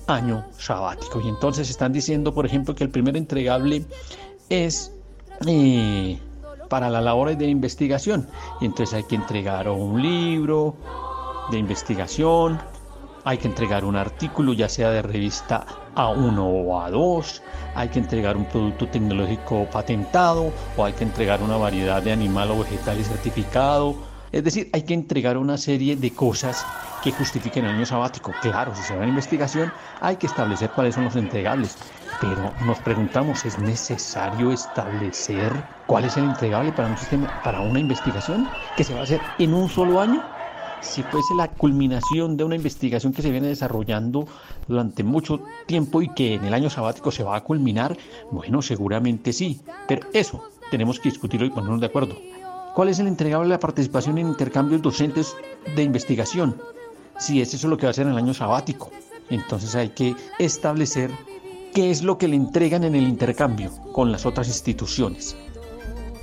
año sabático. Y entonces están diciendo, por ejemplo, que el primer entregable es eh, para las labores de investigación. Y entonces hay que entregar un libro de investigación, hay que entregar un artículo, ya sea de revista A uno o A dos, hay que entregar un producto tecnológico patentado, o hay que entregar una variedad de animal o vegetal y certificado. Es decir, hay que entregar una serie de cosas que justifiquen el año sabático. Claro, si se va a investigación, hay que establecer cuáles son los entregables. Pero nos preguntamos, ¿es necesario establecer cuál es el entregable para un sistema, para una investigación que se va a hacer en un solo año? Si fuese la culminación de una investigación que se viene desarrollando durante mucho tiempo y que en el año sabático se va a culminar, bueno, seguramente sí, pero eso tenemos que discutirlo y ponernos de acuerdo. ¿Cuál es el entregable de la participación en intercambios docentes de investigación? Si es eso lo que va a hacer en el año sabático, entonces hay que establecer qué es lo que le entregan en el intercambio con las otras instituciones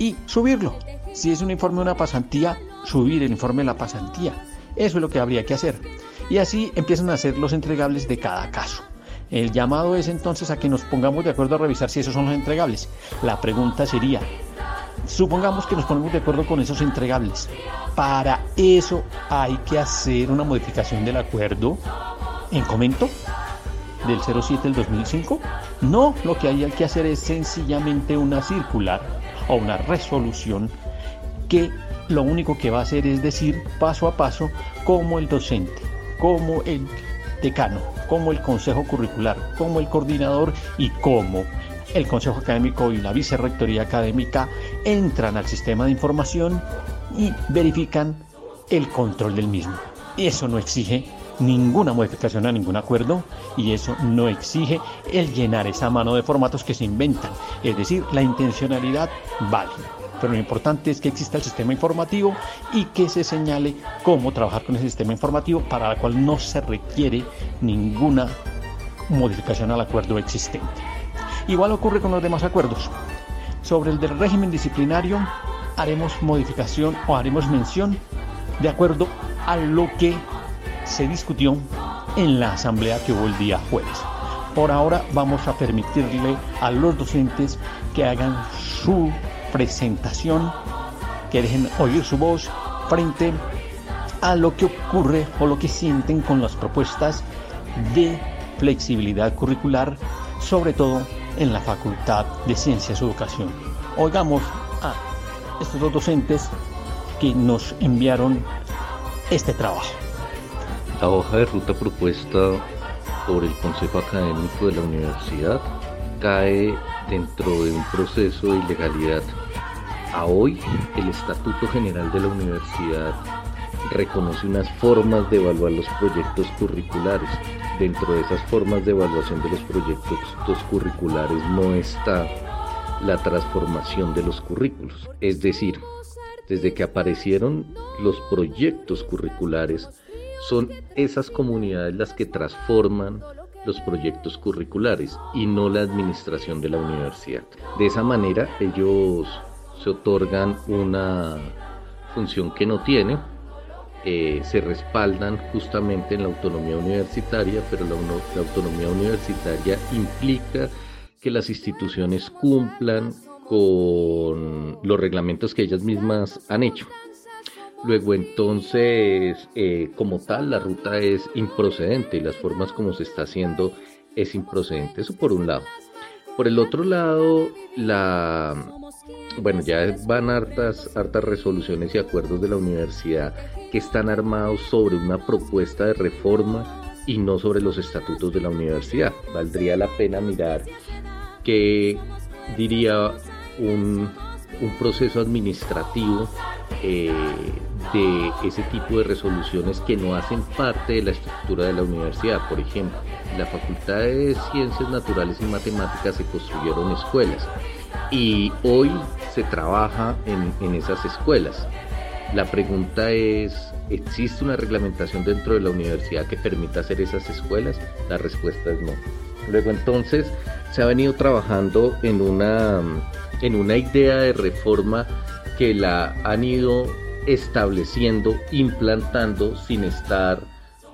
y subirlo. Si es un informe de una pasantía, subir el informe de la pasantía. Eso es lo que habría que hacer. Y así empiezan a hacer los entregables de cada caso. El llamado es entonces a que nos pongamos de acuerdo a revisar si esos son los entregables. La pregunta sería, supongamos que nos ponemos de acuerdo con esos entregables. Para eso hay que hacer una modificación del acuerdo en comento del cero siete del dos mil cinco. No, lo que hay que hacer es sencillamente una circular o una resolución que lo único que va a hacer es decir paso a paso cómo el docente, cómo el decano, cómo el consejo curricular, cómo el coordinador y cómo el consejo académico y la vicerrectoría académica entran al sistema de información y verifican el control del mismo. Eso no exige ninguna modificación a ningún acuerdo, y eso no exige el llenar esa mano de formatos que se inventan. Es decir, la intencionalidad vale, pero lo importante es que exista el sistema informativo y que se señale cómo trabajar con ese sistema informativo, para la cual no se requiere ninguna modificación al acuerdo existente. Igual ocurre con los demás acuerdos. Sobre el del régimen disciplinario haremos modificación o haremos mención de acuerdo a lo que se discutió en la asamblea que hubo el día jueves. Por ahora vamos a permitirle a los docentes que hagan su presentación, que dejen oír su voz frente a lo que ocurre o lo que sienten con las propuestas de flexibilidad curricular, sobre todo en la Facultad de Ciencias, Educación oigamos a estos dos docentes que nos enviaron este trabajo. La hoja de ruta propuesta por el Consejo Académico de la Universidad cae dentro de un proceso de ilegalidad. A hoy, el Estatuto General de la Universidad reconoce unas formas de evaluar los proyectos curriculares. Dentro de esas formas de evaluación de los proyectos curriculares no está la transformación de los currículos. Es decir, desde que aparecieron los proyectos curriculares, son esas comunidades las que transforman los proyectos curriculares y no la administración de la universidad. De esa manera, ellos se otorgan una función que no tienen, eh, se respaldan justamente en la autonomía universitaria, pero la, la autonomía universitaria implica que las instituciones cumplan con los reglamentos que ellas mismas han hecho. Luego entonces, eh, como tal, la ruta es improcedente y las formas como se está haciendo es improcedente. Eso por un lado. Por el otro lado, la bueno, ya van hartas, hartas resoluciones y acuerdos de la universidad que están armados sobre una propuesta de reforma y no sobre los estatutos de la universidad. Valdría la pena mirar qué diría un, un proceso administrativo Eh, de ese tipo de resoluciones que no hacen parte de la estructura de la universidad. Por ejemplo, en la Facultad de Ciencias Naturales y Matemáticas se construyeron escuelas y hoy se trabaja en, en esas escuelas. La pregunta es, ¿existe una reglamentación dentro de la universidad que permita hacer esas escuelas? La respuesta es no. Luego entonces se ha venido trabajando en una, en una idea de reforma que la han ido estableciendo, implantando, sin estar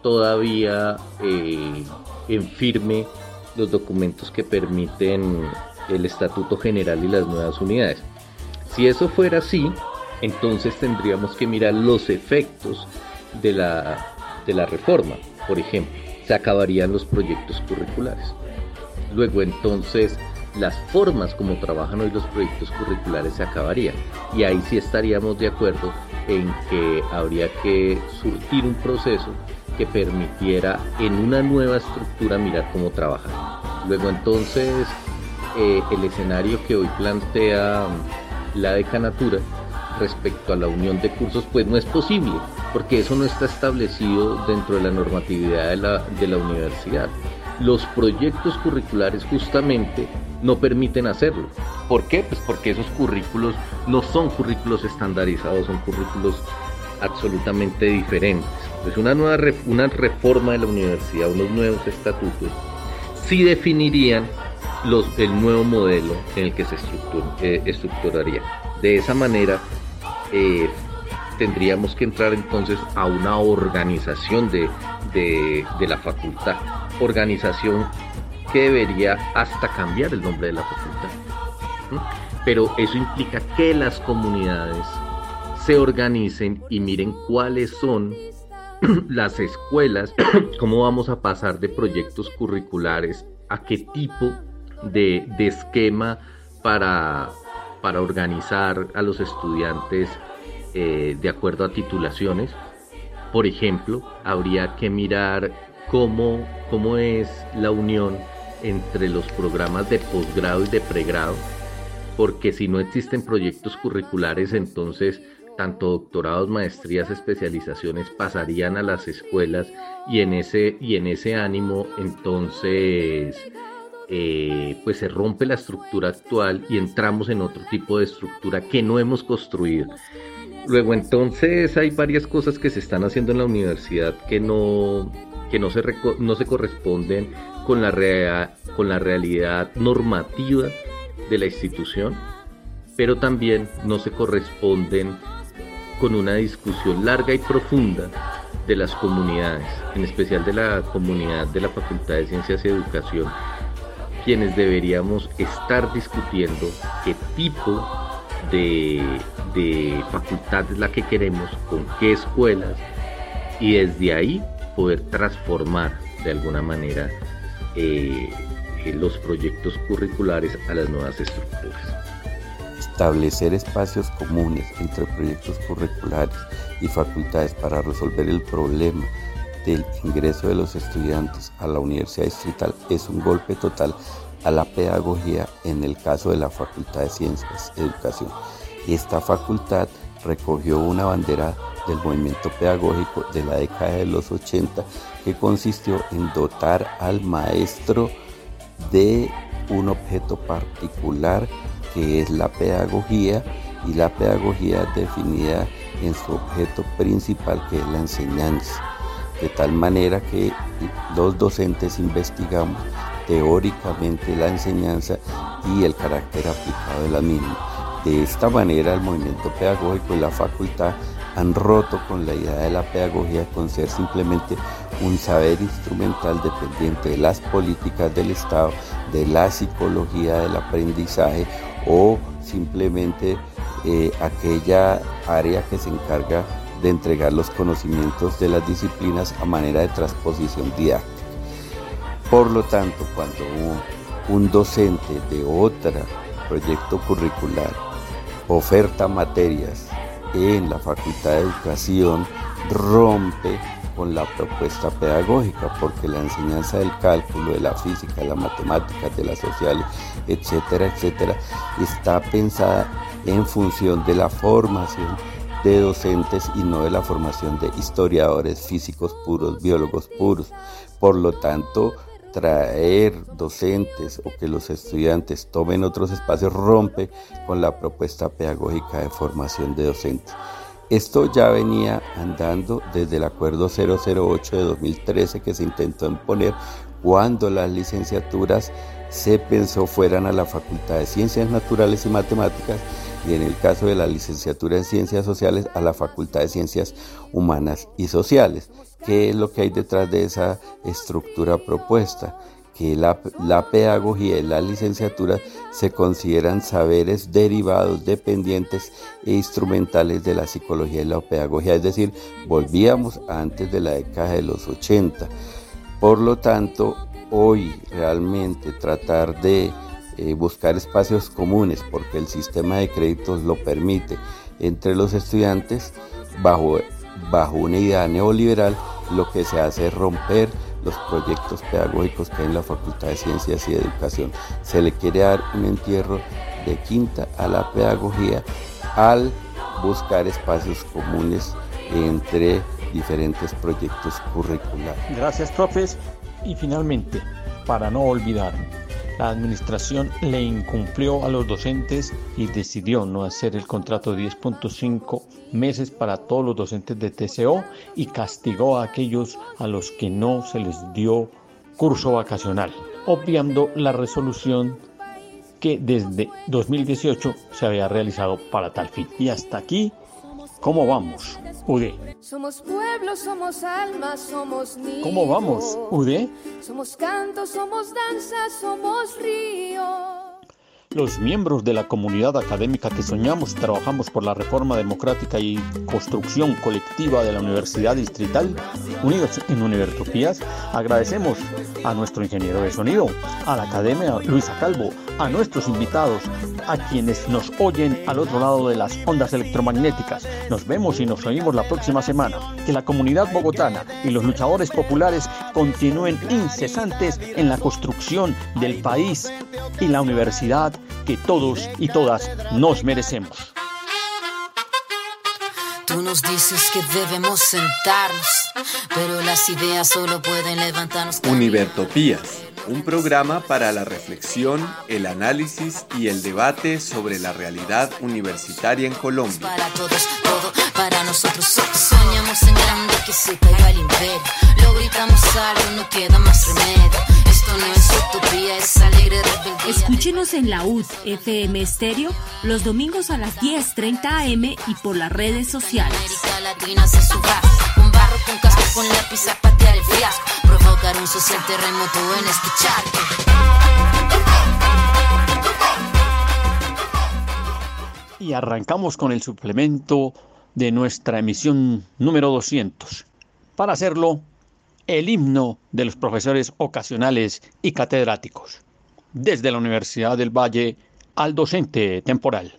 todavía eh, en firme los documentos que permiten el Estatuto General y las nuevas unidades. Si eso fuera así, entonces tendríamos que mirar los efectos de la, de la reforma. Por ejemplo, se acabarían los proyectos curriculares. Luego entonces las formas como trabajan hoy los proyectos curriculares se acabarían, y ahí sí estaríamos de acuerdo en que habría que surtir un proceso que permitiera en una nueva estructura mirar cómo trabajar. Luego entonces eh, el escenario que hoy plantea la decanatura respecto a la unión de cursos pues no es posible, porque eso no está establecido dentro de la normatividad de la, de la universidad. Los proyectos curriculares justamente no permiten hacerlo. ¿Por qué? Pues porque esos currículos no son currículos estandarizados, son currículos absolutamente diferentes. Pues una nueva ref- una reforma de la universidad, unos nuevos estatutos, sí definirían los, el nuevo modelo en el que se estructura, eh, estructuraría. De esa manera eh, tendríamos que entrar entonces a una organización de, de, de la facultad. Organización que debería hasta cambiar el nombre de la facultad. ¿Mm? Pero eso implica que las comunidades se organicen y miren cuáles son las escuelas, cómo vamos a pasar de proyectos curriculares a qué tipo de, de esquema para, para organizar a los estudiantes eh, de acuerdo a titulaciones. Por ejemplo, habría que mirar Cómo, cómo es la unión entre los programas de posgrado y de pregrado, porque si no existen proyectos curriculares, entonces tanto doctorados, maestrías, especializaciones pasarían a las escuelas, y en ese, y en ese ánimo entonces eh, pues se rompe la estructura actual y entramos en otro tipo de estructura que no hemos construido. Luego entonces hay varias cosas que se están haciendo en la universidad que no... que no se, reco- no se corresponden con la, rea- con la realidad normativa de la institución, pero también no se corresponden con una discusión larga y profunda de las comunidades, en especial de la comunidad de la Facultad de Ciencias y Educación, quienes deberíamos estar discutiendo qué tipo de, de facultad es la que queremos, con qué escuelas, y desde ahí poder transformar de alguna manera eh, los proyectos curriculares a las nuevas estructuras. establecer espacios comunes entre proyectos curriculares y facultades para resolver el problema del ingreso de los estudiantes a la Universidad Distrital es un golpe total a la pedagogía en el caso de la Facultad de Ciencias y Educación. Esta facultad recogió una bandera del movimiento pedagógico de la década de los ochenta que consistió en dotar al maestro de un objeto particular que es la pedagogía, y la pedagogía definida en su objeto principal, que es la enseñanza, de tal manera que los docentes investigamos teóricamente la enseñanza y el carácter aplicado de la misma. De esta manera el movimiento pedagógico y la facultad han roto con la idea de la pedagogía con ser simplemente un saber instrumental dependiente de las políticas del Estado, de la psicología del aprendizaje o simplemente eh, aquella área que se encarga de entregar los conocimientos de las disciplinas a manera de transposición didáctica. Por lo tanto, cuando un, un docente de otro proyecto curricular oferta materias en la Facultad de Educación, rompe con la propuesta pedagógica, porque la enseñanza del cálculo, de la física, de la matemática, de las sociales, etcétera, etcétera, está pensada en función de la formación de docentes y no de la formación de historiadores, físicos puros, biólogos puros. Por lo tanto, traer docentes o que los estudiantes tomen otros espacios rompe con la propuesta pedagógica de formación de docentes. Esto ya venía andando desde el Acuerdo cero cero ocho de dos mil trece que se intentó imponer cuando las licenciaturas se pensó fueran a la Facultad de Ciencias Naturales y Matemáticas, y en el caso de la licenciatura en Ciencias Sociales a la Facultad de Ciencias Humanas y Sociales. ¿Qué es lo que hay detrás de esa estructura propuesta? Que la, la pedagogía y las licenciaturas se consideran saberes derivados, dependientes e instrumentales de la psicología y la pedagogía, es decir, volvíamos antes de la década de los ochenta. Por lo tanto, hoy realmente tratar de eh, buscar espacios comunes, porque el sistema de créditos lo permite, entre los estudiantes bajo, bajo una idea neoliberal, lo que se hace es romper los proyectos pedagógicos que hay en la Facultad de Ciencias y Educación. Se le quiere dar un entierro de quinta a la pedagogía al buscar espacios comunes entre diferentes proyectos curriculares. Gracias, profes. Y finalmente, para no olvidar, la administración le incumplió a los docentes y decidió no hacer el contrato de diez punto cinco meses para todos los docentes de T C O y castigó a aquellos a los que no se les dio curso vacacional, obviando la resolución que desde dos mil dieciocho se había realizado para tal fin. Y hasta aquí, ¿cómo vamos, U D? Somos pueblo, somos alma, somos nido. ¿Cómo vamos, U D? Somos canto, somos danza, somos río. Los miembros de la comunidad académica que soñamos y trabajamos por la reforma democrática y construcción colectiva de la Universidad Distrital, unidos en Univertopías, agradecemos a nuestro ingeniero de sonido, a la academia Luisa Calvo, a nuestros invitados, a quienes nos oyen al otro lado de las ondas electromagnéticas. Nos vemos y nos oímos la próxima semana. Que la comunidad bogotana y los luchadores populares continúen incesantes en la construcción del país y la universidad que todos y todas nos merecemos. Tú nos dices que debemos sentarnos, pero las ideas solo pueden levantarnos. Univertopías, un programa para la reflexión, el análisis y el debate sobre la realidad universitaria en Colombia. Para todos, todo, para nosotros soñamos en grande que se caiga el imperio. Lo gritamos algo, no queda más remedio. Esto no es utopía, es alegre rebeldía. Escúchenos en la U D F M Estéreo los domingos a las diez treinta a eme y por las redes sociales. América Latina se subra, con barro, con casco, con lápiz a patear el fiasco. Provocar un social terremoto en este charco. Y arrancamos con el suplemento de nuestra emisión número doscientos. Para hacerlo, el himno de los profesores ocasionales y catedráticos. Desde la Universidad del Valle al docente temporal.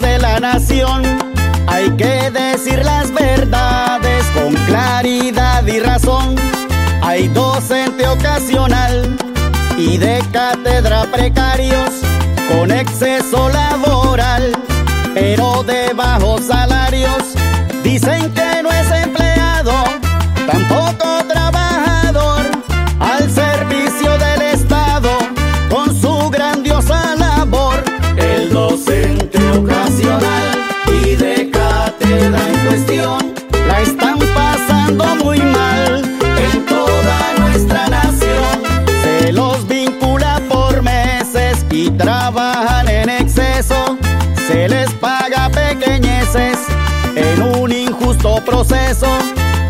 problemas de la nación. Hay que decir las verdades con claridad y razón. Hay docente ocasional y de cátedra precarios con exceso laboral, pero de bajos salarios. Dicen que no es empleado, tampoco trabajador al servicio del Estado con su grandiosa labor. El docente ocasional y de cátedra en cuestión la están pasando muy mal en toda nuestra nación. Se los vincula por meses y trabajan en exceso. Se les paga pequeñeces en un injusto proceso.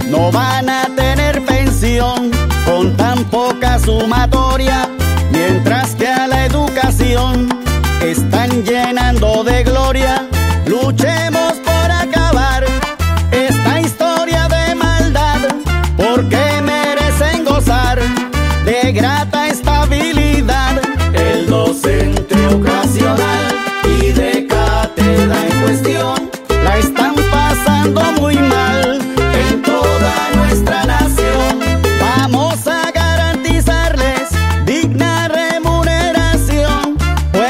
No van a tener pensión con tan poca sumatoria, mientras que a la educación están llenando de gloria. Luchemos por acabar esta historia de maldad, porque merecen gozar de grata estabilidad. El docente ocasional y de cátedra en cuestión la están pasando muy mal en toda nuestra nación. Vamos a garantizarles digna remuneración, pues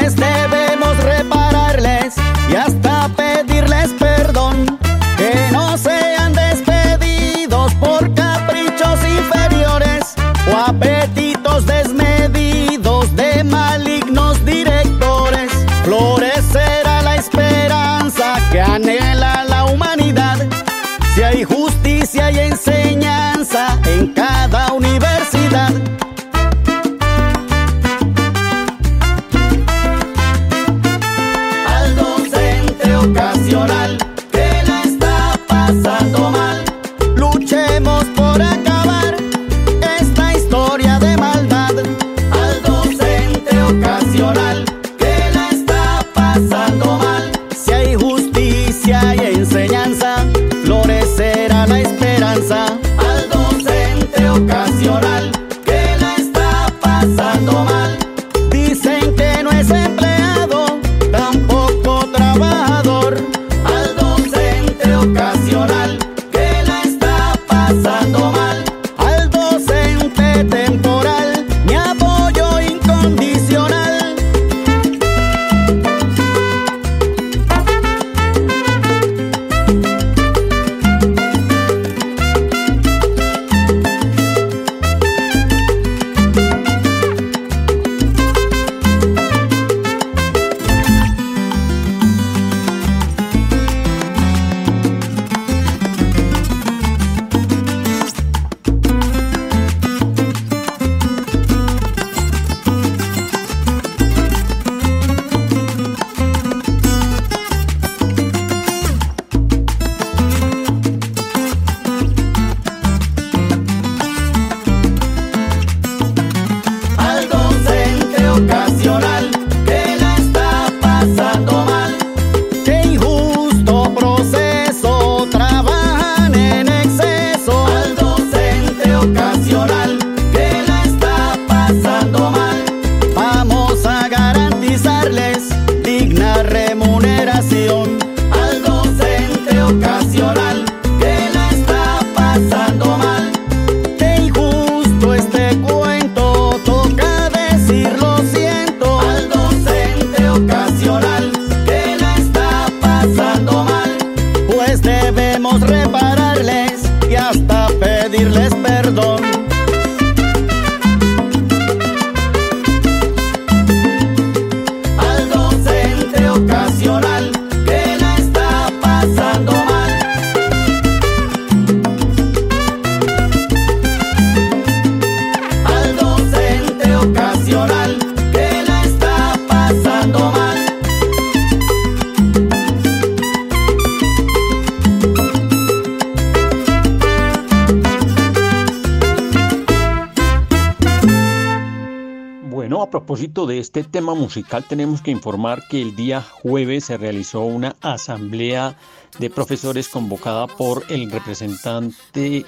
propósito de este tema musical, tenemos que informar que el día jueves se realizó una asamblea de profesores convocada por el representante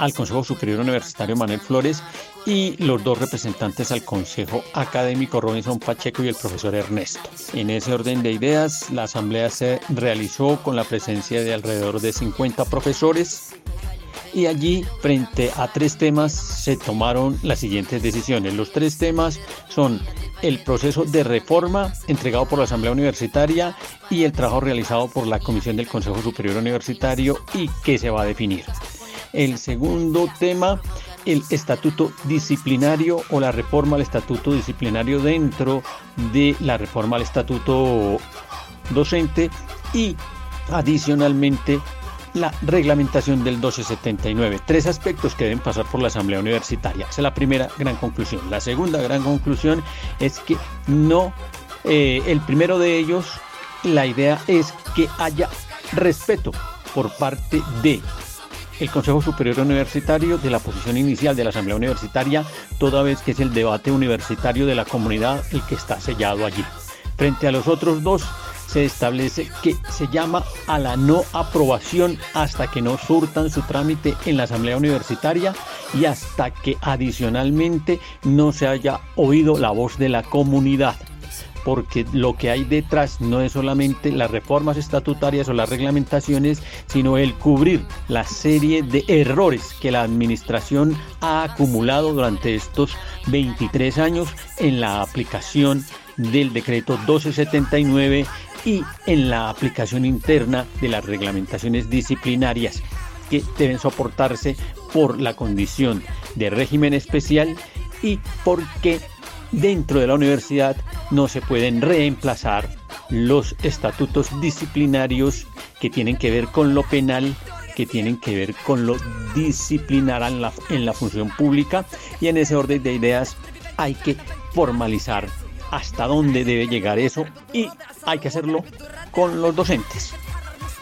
al Consejo Superior Universitario Manuel Flores y los dos representantes al Consejo Académico Robinson Pacheco y el profesor Ernesto. En ese orden de ideas, la asamblea se realizó con la presencia de alrededor de cincuenta profesores y allí, frente a tres temas, se tomaron las siguientes decisiones. Los tres temas son el proceso de reforma entregado por la Asamblea Universitaria y el trabajo realizado por la Comisión del Consejo Superior Universitario y que se va a definir. El segundo tema, el estatuto disciplinario o la reforma al estatuto disciplinario dentro de la reforma al estatuto docente y adicionalmente la reglamentación del doce setenta y nueve, tres aspectos que deben pasar por la Asamblea Universitaria. Esa es la primera gran conclusión. La segunda gran conclusión es que no, eh, el primero de ellos, la idea es que haya respeto por parte de el Consejo Superior Universitario de la posición inicial de la Asamblea Universitaria, toda vez que es el debate universitario de la comunidad el que está sellado allí. Frente a los otros dos, se establece que se llama a la no aprobación hasta que no surtan su trámite en la Asamblea Universitaria y hasta que adicionalmente no se haya oído la voz de la comunidad, porque lo que hay detrás no es solamente las reformas estatutarias o las reglamentaciones, sino el cubrir la serie de errores que la administración ha acumulado durante estos veintitrés años en la aplicación del decreto doce setenta y nueve y en la aplicación interna de las reglamentaciones disciplinarias que deben soportarse por la condición de régimen especial y porque dentro de la universidad no se pueden reemplazar los estatutos disciplinarios que tienen que ver con lo penal, que tienen que ver con lo disciplinar en la, en la función pública, y en ese orden de ideas hay que formalizar hasta dónde debe llegar eso y hay que hacerlo con los docentes.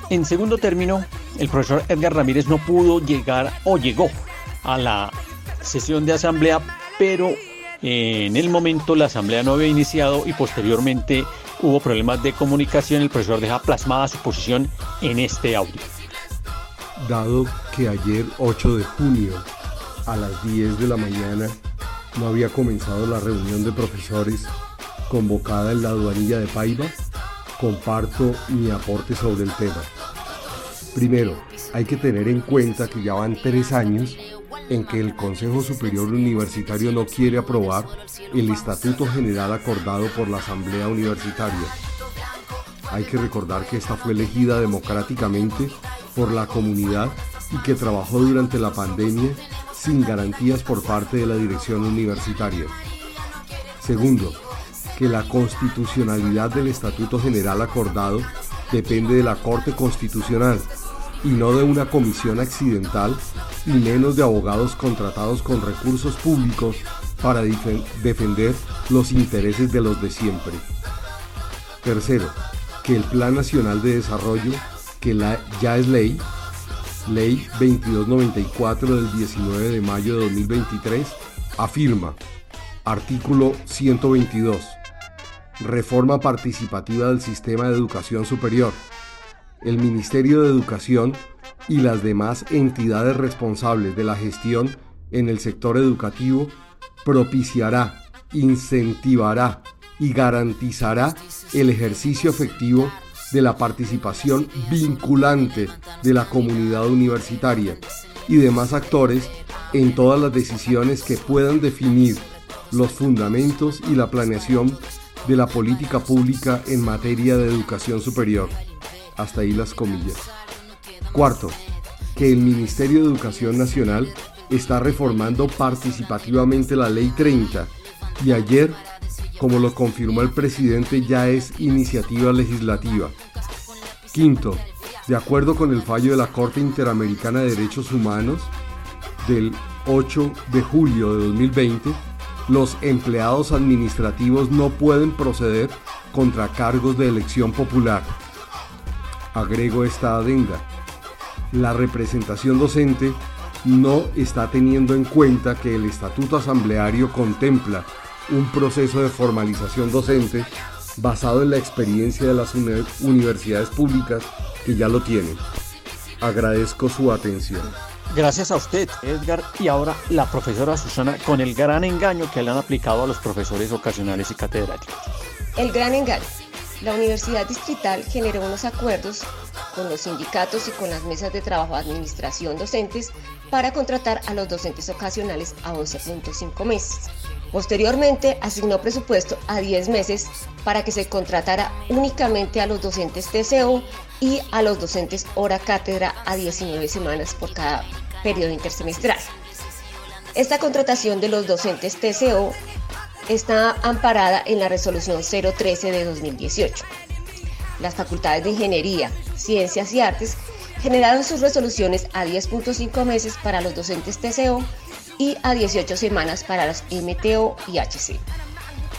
En segundo término, el profesor Edgar Ramírez no pudo llegar o llegó a la sesión de asamblea, pero en el momento la asamblea no había iniciado y posteriormente hubo problemas de comunicación. El profesor deja plasmada su posición en este audio. Dado que ayer ocho de junio a las diez de la mañana no había comenzado la reunión de profesores convocada en la aduanilla de Paiva, comparto mi aporte sobre el tema. Primero, hay que tener en cuenta que ya van tres años en que el Consejo Superior Universitario no quiere aprobar el Estatuto General acordado por la Asamblea Universitaria. Hay que recordar que esta fue elegida democráticamente por la comunidad y que trabajó durante la pandemia sin garantías por parte de la dirección universitaria. Segundo, que la constitucionalidad del Estatuto General acordado depende de la Corte Constitucional y no de una comisión accidental y menos de abogados contratados con recursos públicos para dif- defender los intereses de los de siempre. Tercero, que el Plan Nacional de Desarrollo, que la, ya es ley, Ley veintidós noventa y cuatro del diecinueve de mayo de dos mil veintitrés, afirma, artículo ciento veintidós, reforma participativa del sistema de educación superior. El Ministerio de Educación y las demás entidades responsables de la gestión en el sector educativo propiciará, incentivará y garantizará el ejercicio efectivo de la participación vinculante de la comunidad universitaria y demás actores en todas las decisiones que puedan definir los fundamentos y la planeación de la política pública en materia de educación superior. Hasta ahí las comillas. Cuarto, que el Ministerio de Educación Nacional está reformando participativamente la Ley treinta y ayer, como lo confirmó el presidente, ya es iniciativa legislativa. Quinto, de acuerdo con el fallo de la Corte Interamericana de Derechos Humanos del ocho de julio de dos mil veinte, los empleados administrativos no pueden proceder contra cargos de elección popular. Agrego esta adenda. La representación docente no está teniendo en cuenta que el Estatuto Asambleario contempla un proceso de formalización docente basado en la experiencia de las universidades públicas que ya lo tienen. Agradezco su atención. Gracias a usted, Edgar. Y ahora la profesora Susana con el gran engaño que le han aplicado a los profesores ocasionales y catedráticos. El gran engaño. La Universidad Distrital generó unos acuerdos con los sindicatos y con las mesas de trabajo de administración docentes para contratar a los docentes ocasionales a once punto cinco meses. Posteriormente, asignó presupuesto a diez meses para que se contratara únicamente a los docentes T C O y a los docentes hora cátedra a diecinueve semanas por cada periodo intersemestral. Esta contratación de los docentes T C O está amparada en la Resolución cero trece de dos mil dieciocho. Las facultades de Ingeniería, Ciencias y Artes generaron sus resoluciones a diez punto cinco meses para los docentes T C O y a dieciocho semanas para los M T O y H C.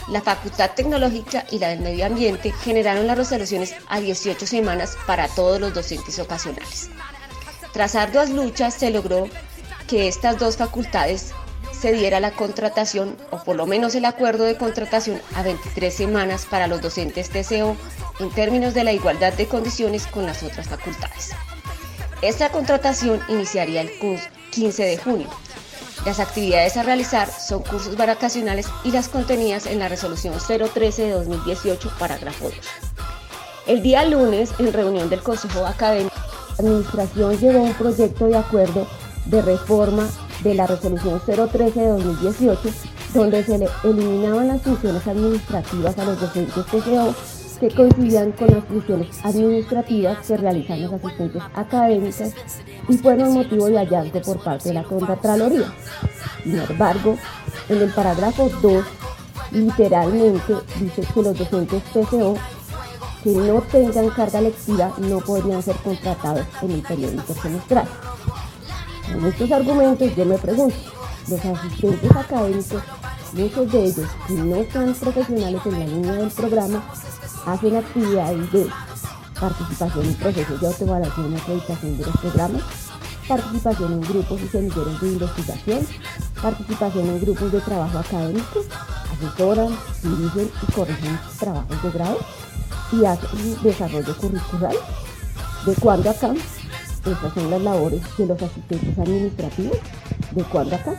La Facultad Tecnológica y la del Medio Ambiente generaron las resoluciones a dieciocho semanas para todos los docentes ocasionales. Tras arduas luchas se logró que estas dos facultades se diera la contratación, o por lo menos el acuerdo de contratación, a veintitrés semanas para los docentes T C O en términos de la igualdad de condiciones con las otras facultades. Esta contratación iniciaría el quince de junio. Las actividades a realizar son cursos vacacionales y las contenidas en la Resolución cero trece de dos mil dieciocho, parágrafo dos. El día lunes, en reunión del Consejo Académico, la Administración llevó un proyecto de acuerdo de reforma de la Resolución cero trece de dos mil dieciocho, donde se le eliminaban las funciones administrativas a los docentes T C O que coincidían con las funciones administrativas que realizan los asistentes académicos y fueron motivo de hallazgo por parte de la Contraloría. Sin embargo, en el parágrafo dos, literalmente dice que los docentes T C O que no tengan carga lectiva no podrían ser contratados en el periodo intersemestral. Con estos argumentos yo me pregunto, los asistentes académicos, muchos de ellos que no son profesionales en la línea del programa, hacen actividades de participación en procesos de autoevaluación y acreditación de los programas, participación en grupos y semilleros de investigación, participación en grupos de trabajo académico, asesoran, dirigen y corrigen trabajos de grado y hacen desarrollo curricular. ¿De cuándo acá? Estas son las labores de los asistentes administrativos. ¿De cuándo acá?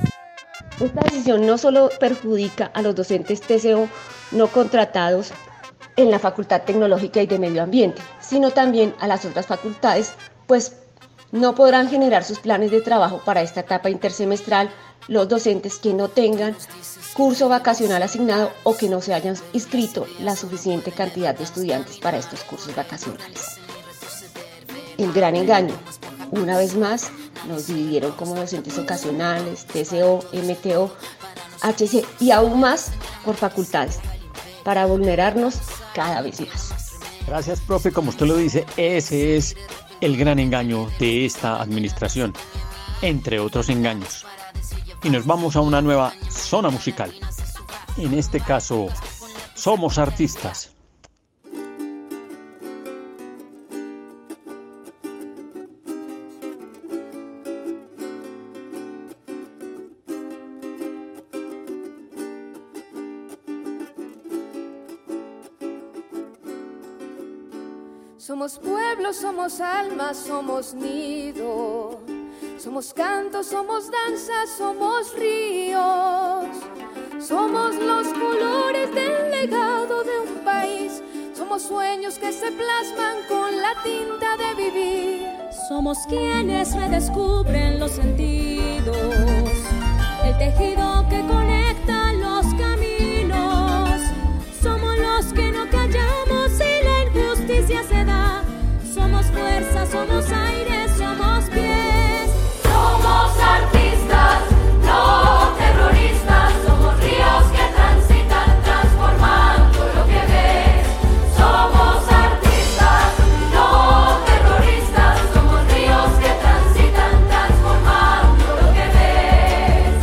Esta decisión no solo perjudica a los docentes T C O no contratados en la Facultad Tecnológica y de Medio Ambiente, sino también a las otras facultades, pues no podrán generar sus planes de trabajo para esta etapa intersemestral los docentes que no tengan curso vacacional asignado o que no se hayan inscrito la suficiente cantidad de estudiantes para estos cursos vacacionales. El gran engaño, una vez más, nos dividieron como docentes ocasionales, T C O, M T O, H C y aún más por facultades, para vulnerarnos cada vez más. Gracias, profe. Como usted lo dice, ese es el gran engaño de esta administración, entre otros engaños. Y nos vamos a una nueva zona musical. En este caso, Somos Artistas. Somos pueblo, somos alma, somos nido, somos canto, somos danza, somos ríos, somos los colores del legado de un país, somos sueños que se plasman con la tinta de vivir. Somos quienes redescubren los sentidos, el tejido que conecta los caminos, somos los que no callamos y la injusticia se da. Somos fuerza, somos aire, somos pies. Somos artistas, no terroristas. Somos ríos que transitan transformando lo que ves. Somos artistas, no terroristas. Somos ríos que transitan transformando lo que ves.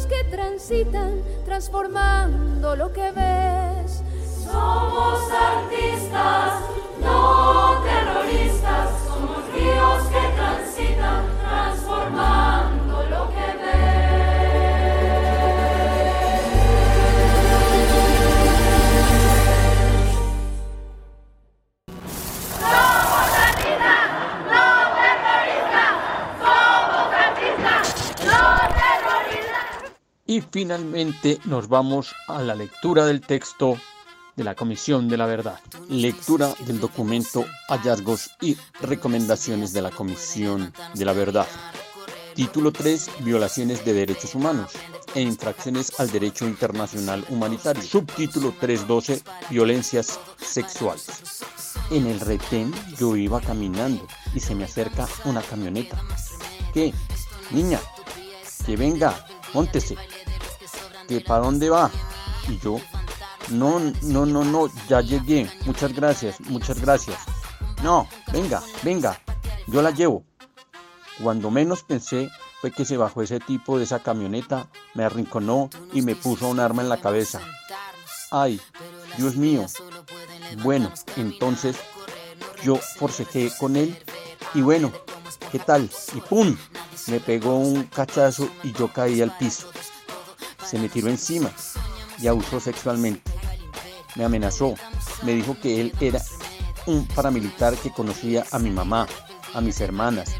luz que transitan, transformando lo que ves. Somos artistas, no terroristas, somos ríos que transitan, transformando lo que ves. Somos artistas, no terroristas, somos artistas, no terroristas. Y finalmente nos vamos a la lectura del texto de la Comisión de la Verdad. Lectura del documento Hallazgos y Recomendaciones de la Comisión de la Verdad. Título tres. Violaciones de derechos humanos e infracciones al derecho internacional humanitario. Subtítulo tres doce. Violencias sexuales. En el retén yo iba caminando y se me acerca una camioneta. ¿Qué? Niña, que venga, móntese. ¿Que para dónde va? Y yo... No, no, no, no, ya llegué, muchas gracias, muchas gracias. No, venga, venga, yo la llevo. Cuando menos pensé fue que se bajó ese tipo de esa camioneta, me arrinconó y me puso un arma en la cabeza. Ay, Dios mío. Bueno, entonces yo forcejé con él y bueno, ¿qué tal? Y pum, me pegó un cachazo y yo caí al piso. Se me tiró encima y abusó sexualmente. Me amenazó, me dijo que él era un paramilitar que conocía a mi mamá, a mis hermanas,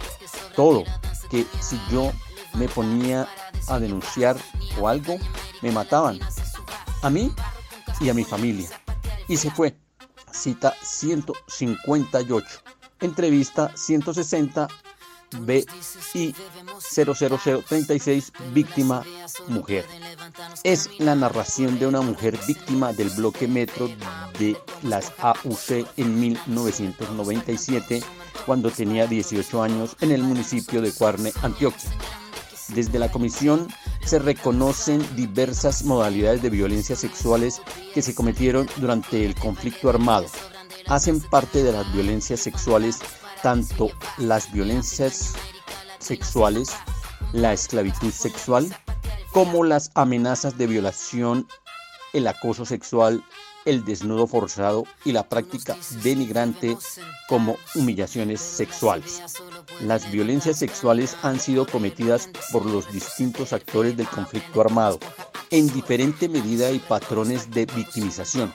todo, que si yo me ponía a denunciar o algo, me mataban, a mí y a mi familia. Y se fue. Cita ciento cincuenta y ocho, entrevista ciento sesenta, B I cero cero cero treinta y seis, víctima mujer. Es la narración de una mujer víctima del bloque metro de las A U C en mil novecientos noventa y siete, cuando tenía dieciocho años, en el municipio de Cuarne, Antioquia. Desde la comisión se reconocen diversas modalidades de violencias sexuales que se cometieron durante el conflicto armado. Hacen parte de las violencias sexuales tanto las violencias sexuales, la esclavitud sexual, como las amenazas de violación, el acoso sexual, el desnudo forzado y la práctica denigrante como humillaciones sexuales. Las violencias sexuales han sido cometidas por los distintos actores del conflicto armado, en diferente medida y patrones de victimización.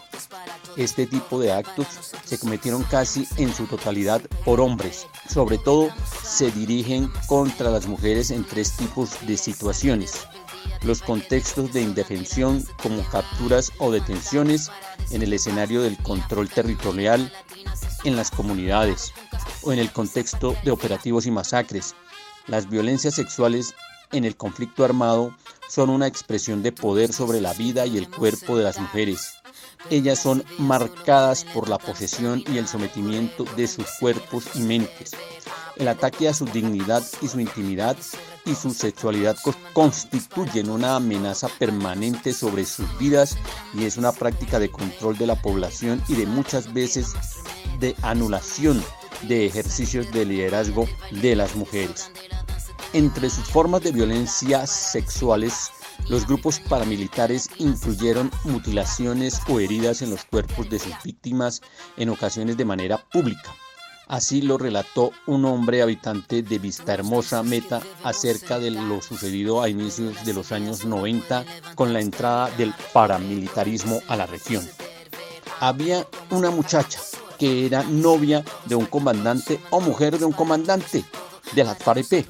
Este tipo de actos se cometieron casi en su totalidad por hombres. Sobre todo se dirigen contra las mujeres en tres tipos de situaciones: los contextos de indefensión como capturas o detenciones, en el escenario del control territorial, en las comunidades o en el contexto de operativos y masacres. Las violencias sexuales en el conflicto armado son una expresión de poder sobre la vida y el cuerpo de las mujeres. Ellas son marcadas por la posesión y el sometimiento de sus cuerpos y mentes. El ataque a su dignidad y su intimidad y su sexualidad constituyen una amenaza permanente sobre sus vidas y es una práctica de control de la población y de muchas veces de anulación de ejercicios de liderazgo de las mujeres. Entre sus formas de violencias sexuales, los grupos paramilitares incluyeron mutilaciones o heridas en los cuerpos de sus víctimas, en ocasiones de manera pública. Así lo relató un hombre habitante de Vistahermosa, Meta, acerca de lo sucedido a inicios de los años noventa con la entrada del paramilitarismo a la región. Había una muchacha que era novia de un comandante o mujer de un comandante de la FARC-E P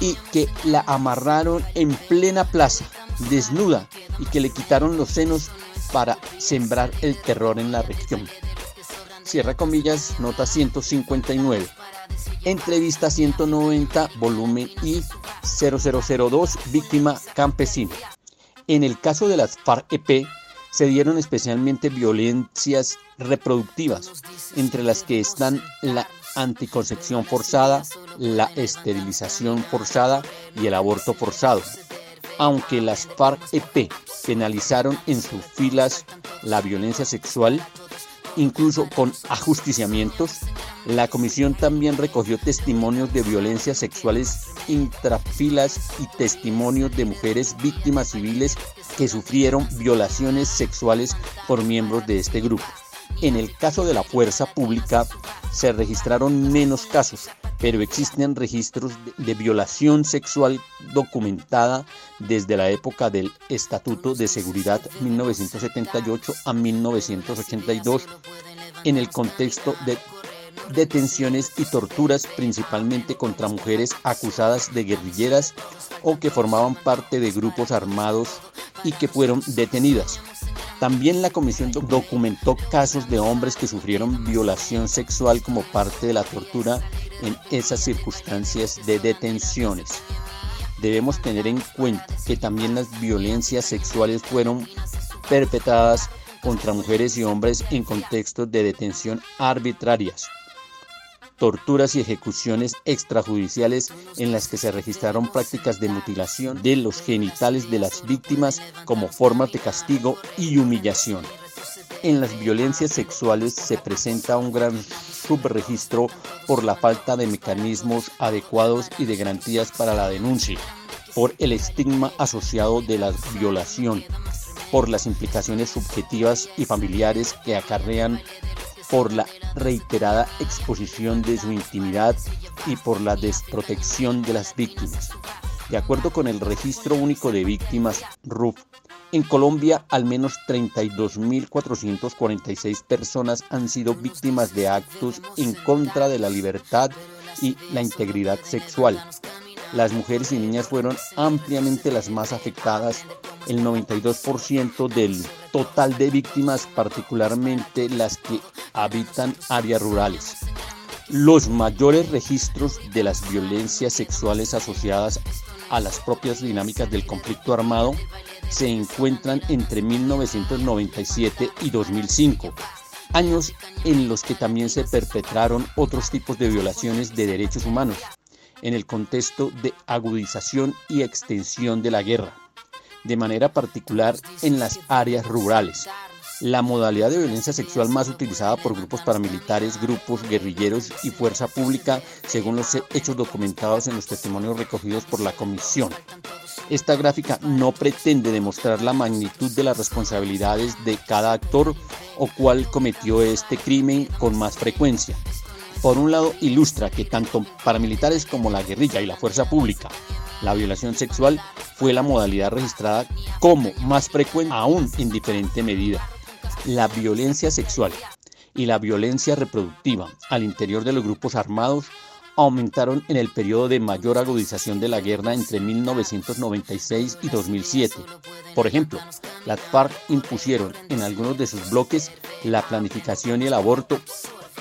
y que la amarraron en plena plaza, desnuda, y que le quitaron los senos para sembrar el terror en la región. Cierra comillas, nota ciento cincuenta y nueve. Entrevista ciento noventa, volumen I, cero cero cero dos, víctima campesina. En el caso de las FARC-E P, se dieron especialmente violencias reproductivas, entre las que están la anticoncepción forzada, la esterilización forzada y el aborto forzado. Aunque las FARC-E P penalizaron en sus filas la violencia sexual, incluso con ajusticiamientos, La comisión también recogió testimonios de violencias sexuales intrafilas y testimonios de mujeres víctimas civiles que sufrieron violaciones sexuales por miembros de este grupo. En el caso de la fuerza pública se registraron menos casos, pero existen registros de violación sexual documentada desde la época del Estatuto de Seguridad mil novecientos setenta y ocho a mil novecientos ochenta y dos en el contexto de detenciones y torturas principalmente contra mujeres acusadas de guerrilleras o que formaban parte de grupos armados y que fueron detenidas. También la comisión documentó casos de hombres que sufrieron violación sexual como parte de la tortura en esas circunstancias de detenciones. Debemos tener en cuenta que también las violencias sexuales fueron perpetradas contra mujeres y hombres en contextos de detención arbitrarias, torturas y ejecuciones extrajudiciales en las que se registraron prácticas de mutilación de los genitales de las víctimas como formas de castigo y humillación. En las violencias sexuales se presenta un gran subregistro por la falta de mecanismos adecuados y de garantías para la denuncia, por el estigma asociado de la violación, por las implicaciones subjetivas y familiares que acarrean, por la reiterada exposición de su intimidad y por la desprotección de las víctimas. De acuerdo con el Registro Único de Víctimas, R U V, en Colombia al menos treinta y dos mil cuatrocientas cuarenta y seis personas han sido víctimas de actos en contra de la libertad y la integridad sexual. Las mujeres y niñas fueron ampliamente las más afectadas. El noventa y dos por ciento del total de víctimas, particularmente las que habitan áreas rurales. Los mayores registros de las violencias sexuales asociadas a las propias dinámicas del conflicto armado se encuentran entre mil novecientos noventa y siete y dos mil cinco, años en los que también se perpetraron otros tipos de violaciones de derechos humanos, en el contexto de agudización y extensión de la guerra, de manera particular en las áreas rurales. La modalidad de violencia sexual más utilizada por grupos paramilitares, grupos guerrilleros y fuerza pública, según los hechos documentados en los testimonios recogidos por la comisión. Esta gráfica no pretende demostrar la magnitud de las responsabilidades de cada actor o cuál cometió este crimen con más frecuencia. Por un lado, ilustra que tanto paramilitares como la guerrilla y la fuerza pública, la violación sexual fue la modalidad registrada como más frecuente, aún en diferente medida. La violencia sexual y la violencia reproductiva al interior de los grupos armados aumentaron en el periodo de mayor agudización de la guerra entre mil novecientos noventa y seis y dos mil siete. Por ejemplo, las FARC impusieron en algunos de sus bloques la planificación y el aborto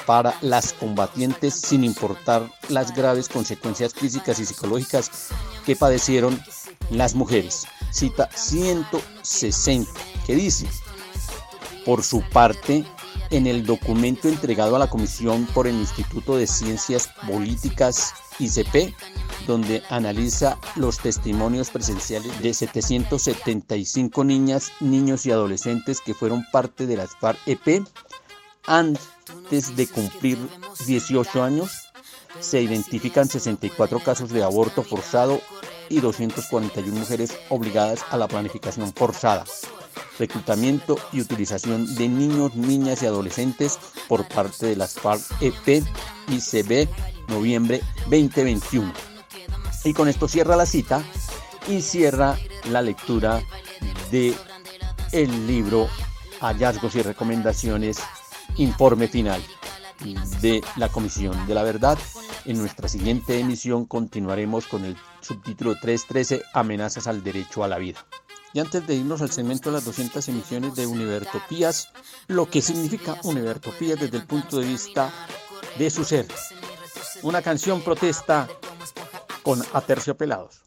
para las combatientes sin importar las graves consecuencias físicas y psicológicas que padecieron las mujeres. Cita ciento sesenta, que dice: por su parte, en el documento entregado a la Comisión por el Instituto de Ciencias Políticas I C P, donde analiza los testimonios presenciales de setecientas setenta y cinco niñas, niños y adolescentes que fueron parte de las FARC-E P, han antes de cumplir dieciocho años, se identifican sesenta y cuatro casos de aborto forzado y doscientas cuarenta y una mujeres obligadas a la planificación forzada, reclutamiento y utilización de niños, niñas y adolescentes por parte de las FARC-E P y I C B, noviembre veinte veintiuno. Y con esto cierra la cita y cierra la lectura de el libro Hallazgos y Recomendaciones, informe final de la Comisión de la Verdad. En nuestra siguiente emisión continuaremos con el subtítulo trescientos trece, amenazas al derecho a la vida. Y antes de irnos al segmento de las doscientas emisiones de Univertopías, lo que significa Univertopías desde el punto de vista de su ser. Una canción protesta con Aterciopelados.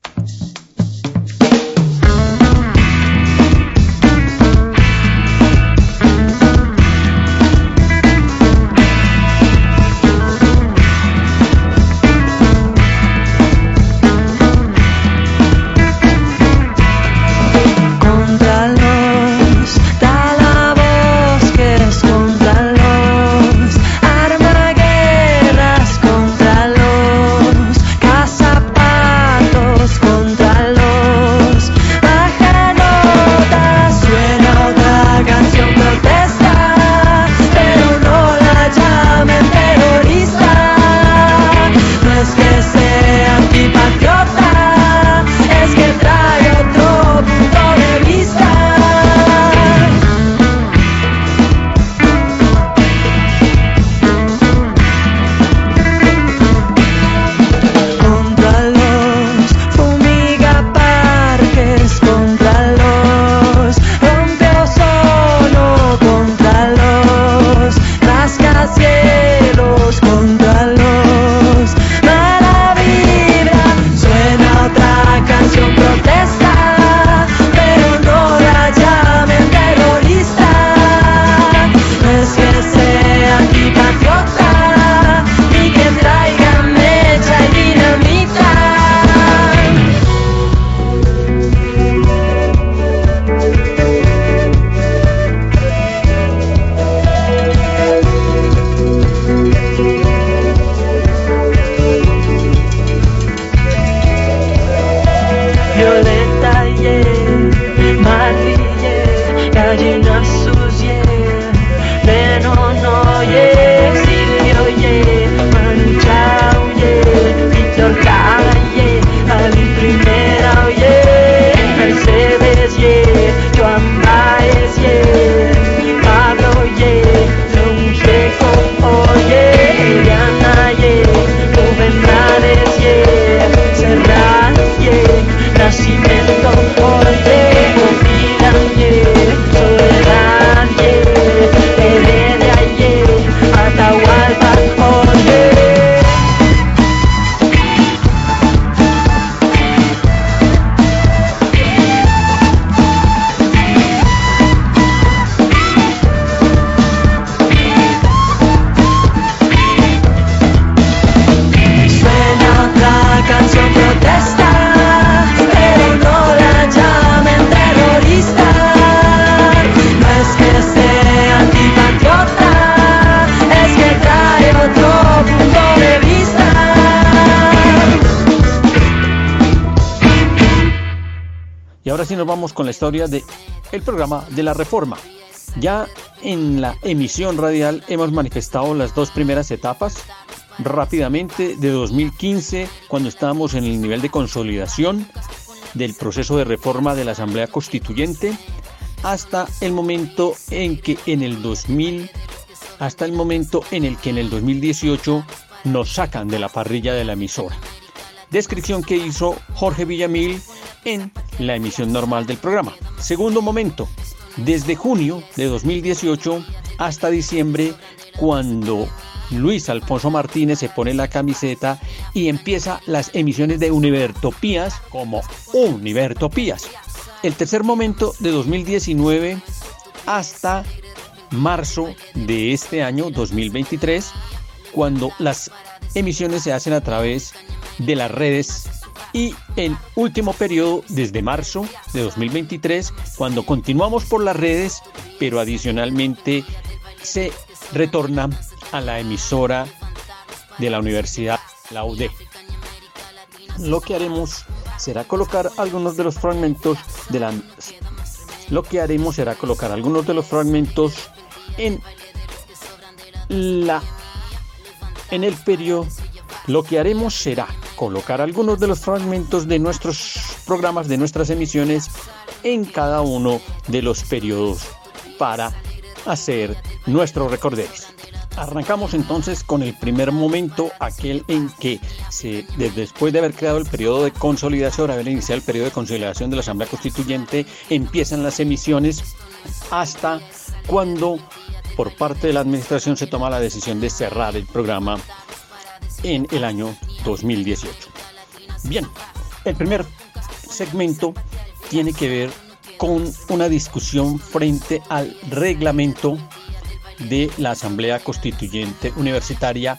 nos vamos con la historia de el programa de la reforma. Ya en la emisión radial hemos manifestado las dos primeras etapas rápidamente de dos mil quince, cuando estábamos en el nivel de consolidación del proceso de reforma de la Asamblea Constituyente, hasta el momento en que en el dos mil, hasta el momento en el que en el dos mil dieciocho nos sacan de la parrilla de la emisora. Descripción que hizo Jorge Villamil en la emisión normal del programa. Segundo momento, desde junio de dos mil dieciocho hasta diciembre, cuando Luis Alfonso Martínez se pone la camiseta y empieza las emisiones de Univertopías como Univertopías. El tercer momento de dos mil diecinueve hasta marzo de este año dos mil veintitrés, cuando las emisiones se hacen a través de las redes, y el último periodo desde marzo de dos mil veintitrés, cuando continuamos por las redes, pero adicionalmente se retorna a la emisora de la Universidad, la U D. Lo que haremos será colocar algunos de los fragmentos de la Lo que haremos será colocar algunos de los fragmentos en la en el periodo. Lo que haremos será colocar algunos de los fragmentos de nuestros programas, de nuestras emisiones, en cada uno de los periodos para hacer nuestros recorderos. Arrancamos entonces con el primer momento, aquel en que se, después de haber creado el periodo de consolidación, haber iniciado el periodo de consolidación de la Asamblea Constituyente, empiezan las emisiones hasta cuando por parte de la administración se toma la decisión de cerrar el programa en el año dos mil dieciocho. Bien, el primer segmento tiene que ver con una discusión frente al reglamento de la Asamblea Constituyente Universitaria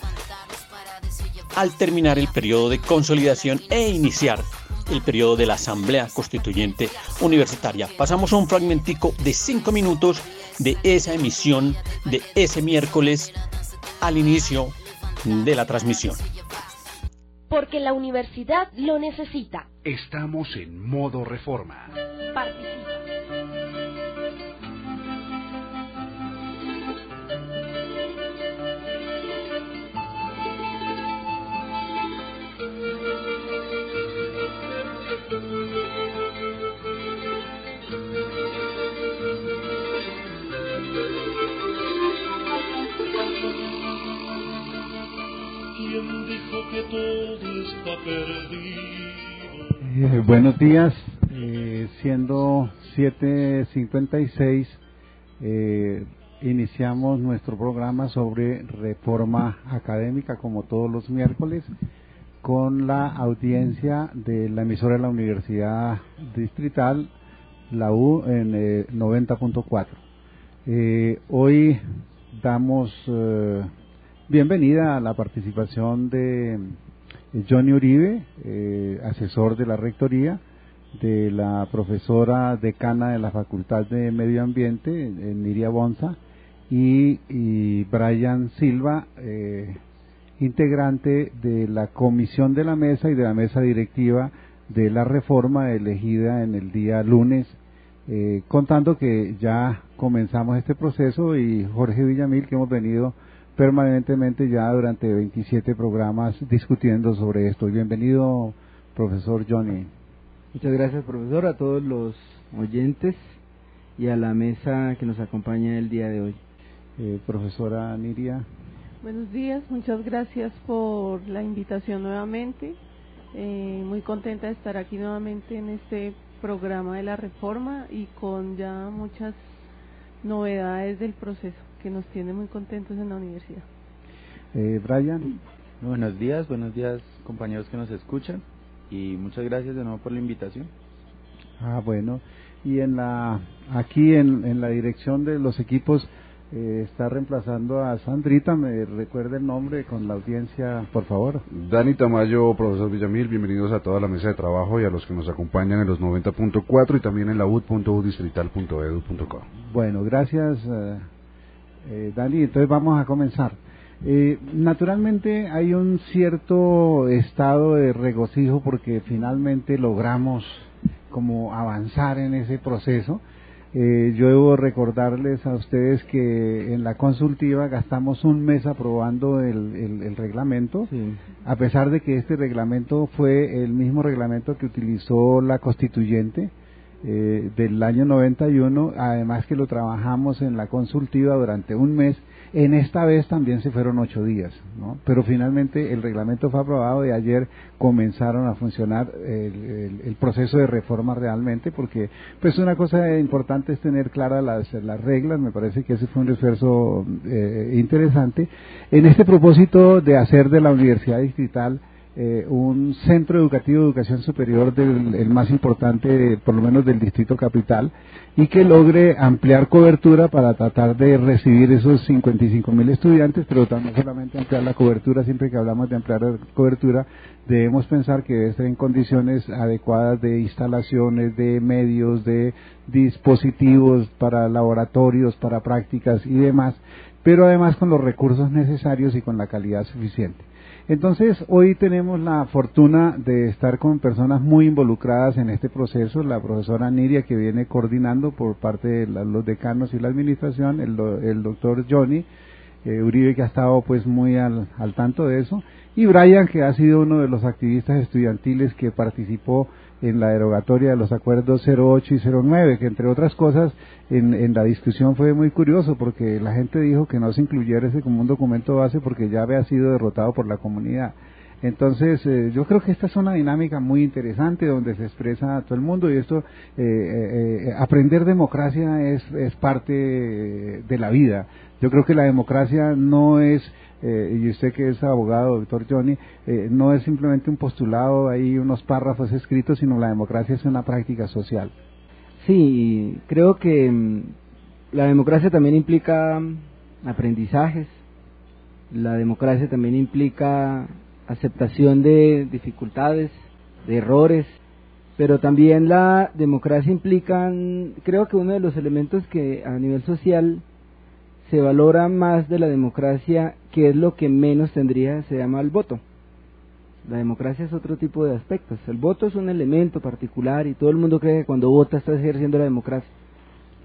al terminar el periodo de consolidación e iniciar el periodo de la Asamblea Constituyente Universitaria. Pasamos a un fragmentico de cinco minutos de esa emisión de ese miércoles al inicio de la transmisión. Porque la universidad lo necesita. Estamos en modo reforma. Participa. Eh, buenos días, eh, siendo siete cincuenta y seis, eh, iniciamos nuestro programa sobre reforma académica, como todos los miércoles, con la audiencia de la emisora de la Universidad Distrital, la U, en eh, noventa punto cuatro. Eh, hoy damos eh, bienvenida a la participación de Johnny Uribe, eh, asesor de la Rectoría, de la profesora decana de la Facultad de Medio Ambiente, eh, Niria Bonza, y, y Brian Silva, eh, integrante de la Comisión de la Mesa y de la Mesa Directiva de la Reforma, elegida en el día lunes, eh, contando que ya comenzamos este proceso, y Jorge Villamil, que hemos venido permanentemente ya durante veintisiete programas discutiendo sobre esto. Bienvenido, profesor Johnny. Muchas gracias, profesor, a todos los oyentes y a la mesa que nos acompaña el día de hoy. Eh, profesora Niria. Buenos días, muchas gracias por la invitación nuevamente. Eh, muy contenta de estar aquí nuevamente en este programa de la reforma y con ya muchas novedades del proceso, que nos tiene muy contentos en la universidad. Eh, Brian. Buenos días, buenos días compañeros que nos escuchan, y muchas gracias de nuevo por la invitación. Ah, bueno, y en la aquí en, en la dirección de los equipos eh, está reemplazando a Sandrita, me recuerda el nombre con la audiencia, por favor. Dani Tamayo, profesor Villamil, bienvenidos a toda la mesa de trabajo y a los que nos acompañan en los noventa punto cuatro y también en la u d punto u distrital punto e d u punto c o. Bueno, gracias. Eh, Eh, Dani, entonces vamos a comenzar. Eh, naturalmente hay un cierto estado de regocijo porque finalmente logramos como avanzar en ese proceso. Eh, yo debo recordarles a ustedes que en la consultiva gastamos un mes aprobando el, el, el reglamento, sí. A pesar de que este reglamento fue el mismo reglamento que utilizó la constituyente eh, del año noventa y uno, además que lo trabajamos en la consultiva durante un mes. En esta vez también se fueron ocho días, ¿no? Pero finalmente el reglamento fue aprobado y ayer comenzaron a funcionar el, el, el proceso de reforma realmente, porque pues una cosa importante es tener claras las, las reglas. Me parece que ese fue un esfuerzo eh, interesante en este propósito de hacer de la Universidad Distrital eh, un centro educativo de educación superior del, el más importante, por lo menos del Distrito Capital, y que logre ampliar cobertura para tratar de recibir esos cincuenta y cinco mil estudiantes, pero también solamente ampliar la cobertura. Siempre que hablamos de ampliar la cobertura, debemos pensar que debe estar en condiciones adecuadas de instalaciones, de medios, de dispositivos para laboratorios, para prácticas y demás, pero además con los recursos necesarios y con la calidad suficiente. Entonces, hoy tenemos la fortuna de estar con personas muy involucradas en este proceso. La profesora Niria, que viene coordinando por parte de la, los decanos y la administración, el, el doctor Johnny eh, Uribe, que ha estado pues muy al, al tanto de eso, y Brian, que ha sido uno de los activistas estudiantiles que participó en la derogatoria de los acuerdos cero ocho y cero nueve, que entre otras cosas en, en la discusión fue muy curioso, porque la gente dijo que no se incluyera ese como un documento base porque ya había sido derrotado por la comunidad. Entonces eh, yo creo que esta es una dinámica muy interesante donde se expresa a todo el mundo, y esto eh, eh, aprender democracia es, es parte de la vida. Yo creo que la democracia no es, eh, y usted que es abogado, doctor Johnny, eh, no es simplemente un postulado, hay unos párrafos escritos, sino la democracia es una práctica social. Sí, creo que la democracia también implica aprendizajes, la democracia también implica aceptación de dificultades, de errores, pero también la democracia implica, creo que uno de los elementos que a nivel social se valora más de la democracia, que es lo que menos tendría, se llama el voto. La democracia es otro tipo de aspectos. El voto es un elemento particular y todo el mundo cree que cuando vota está ejerciendo la democracia.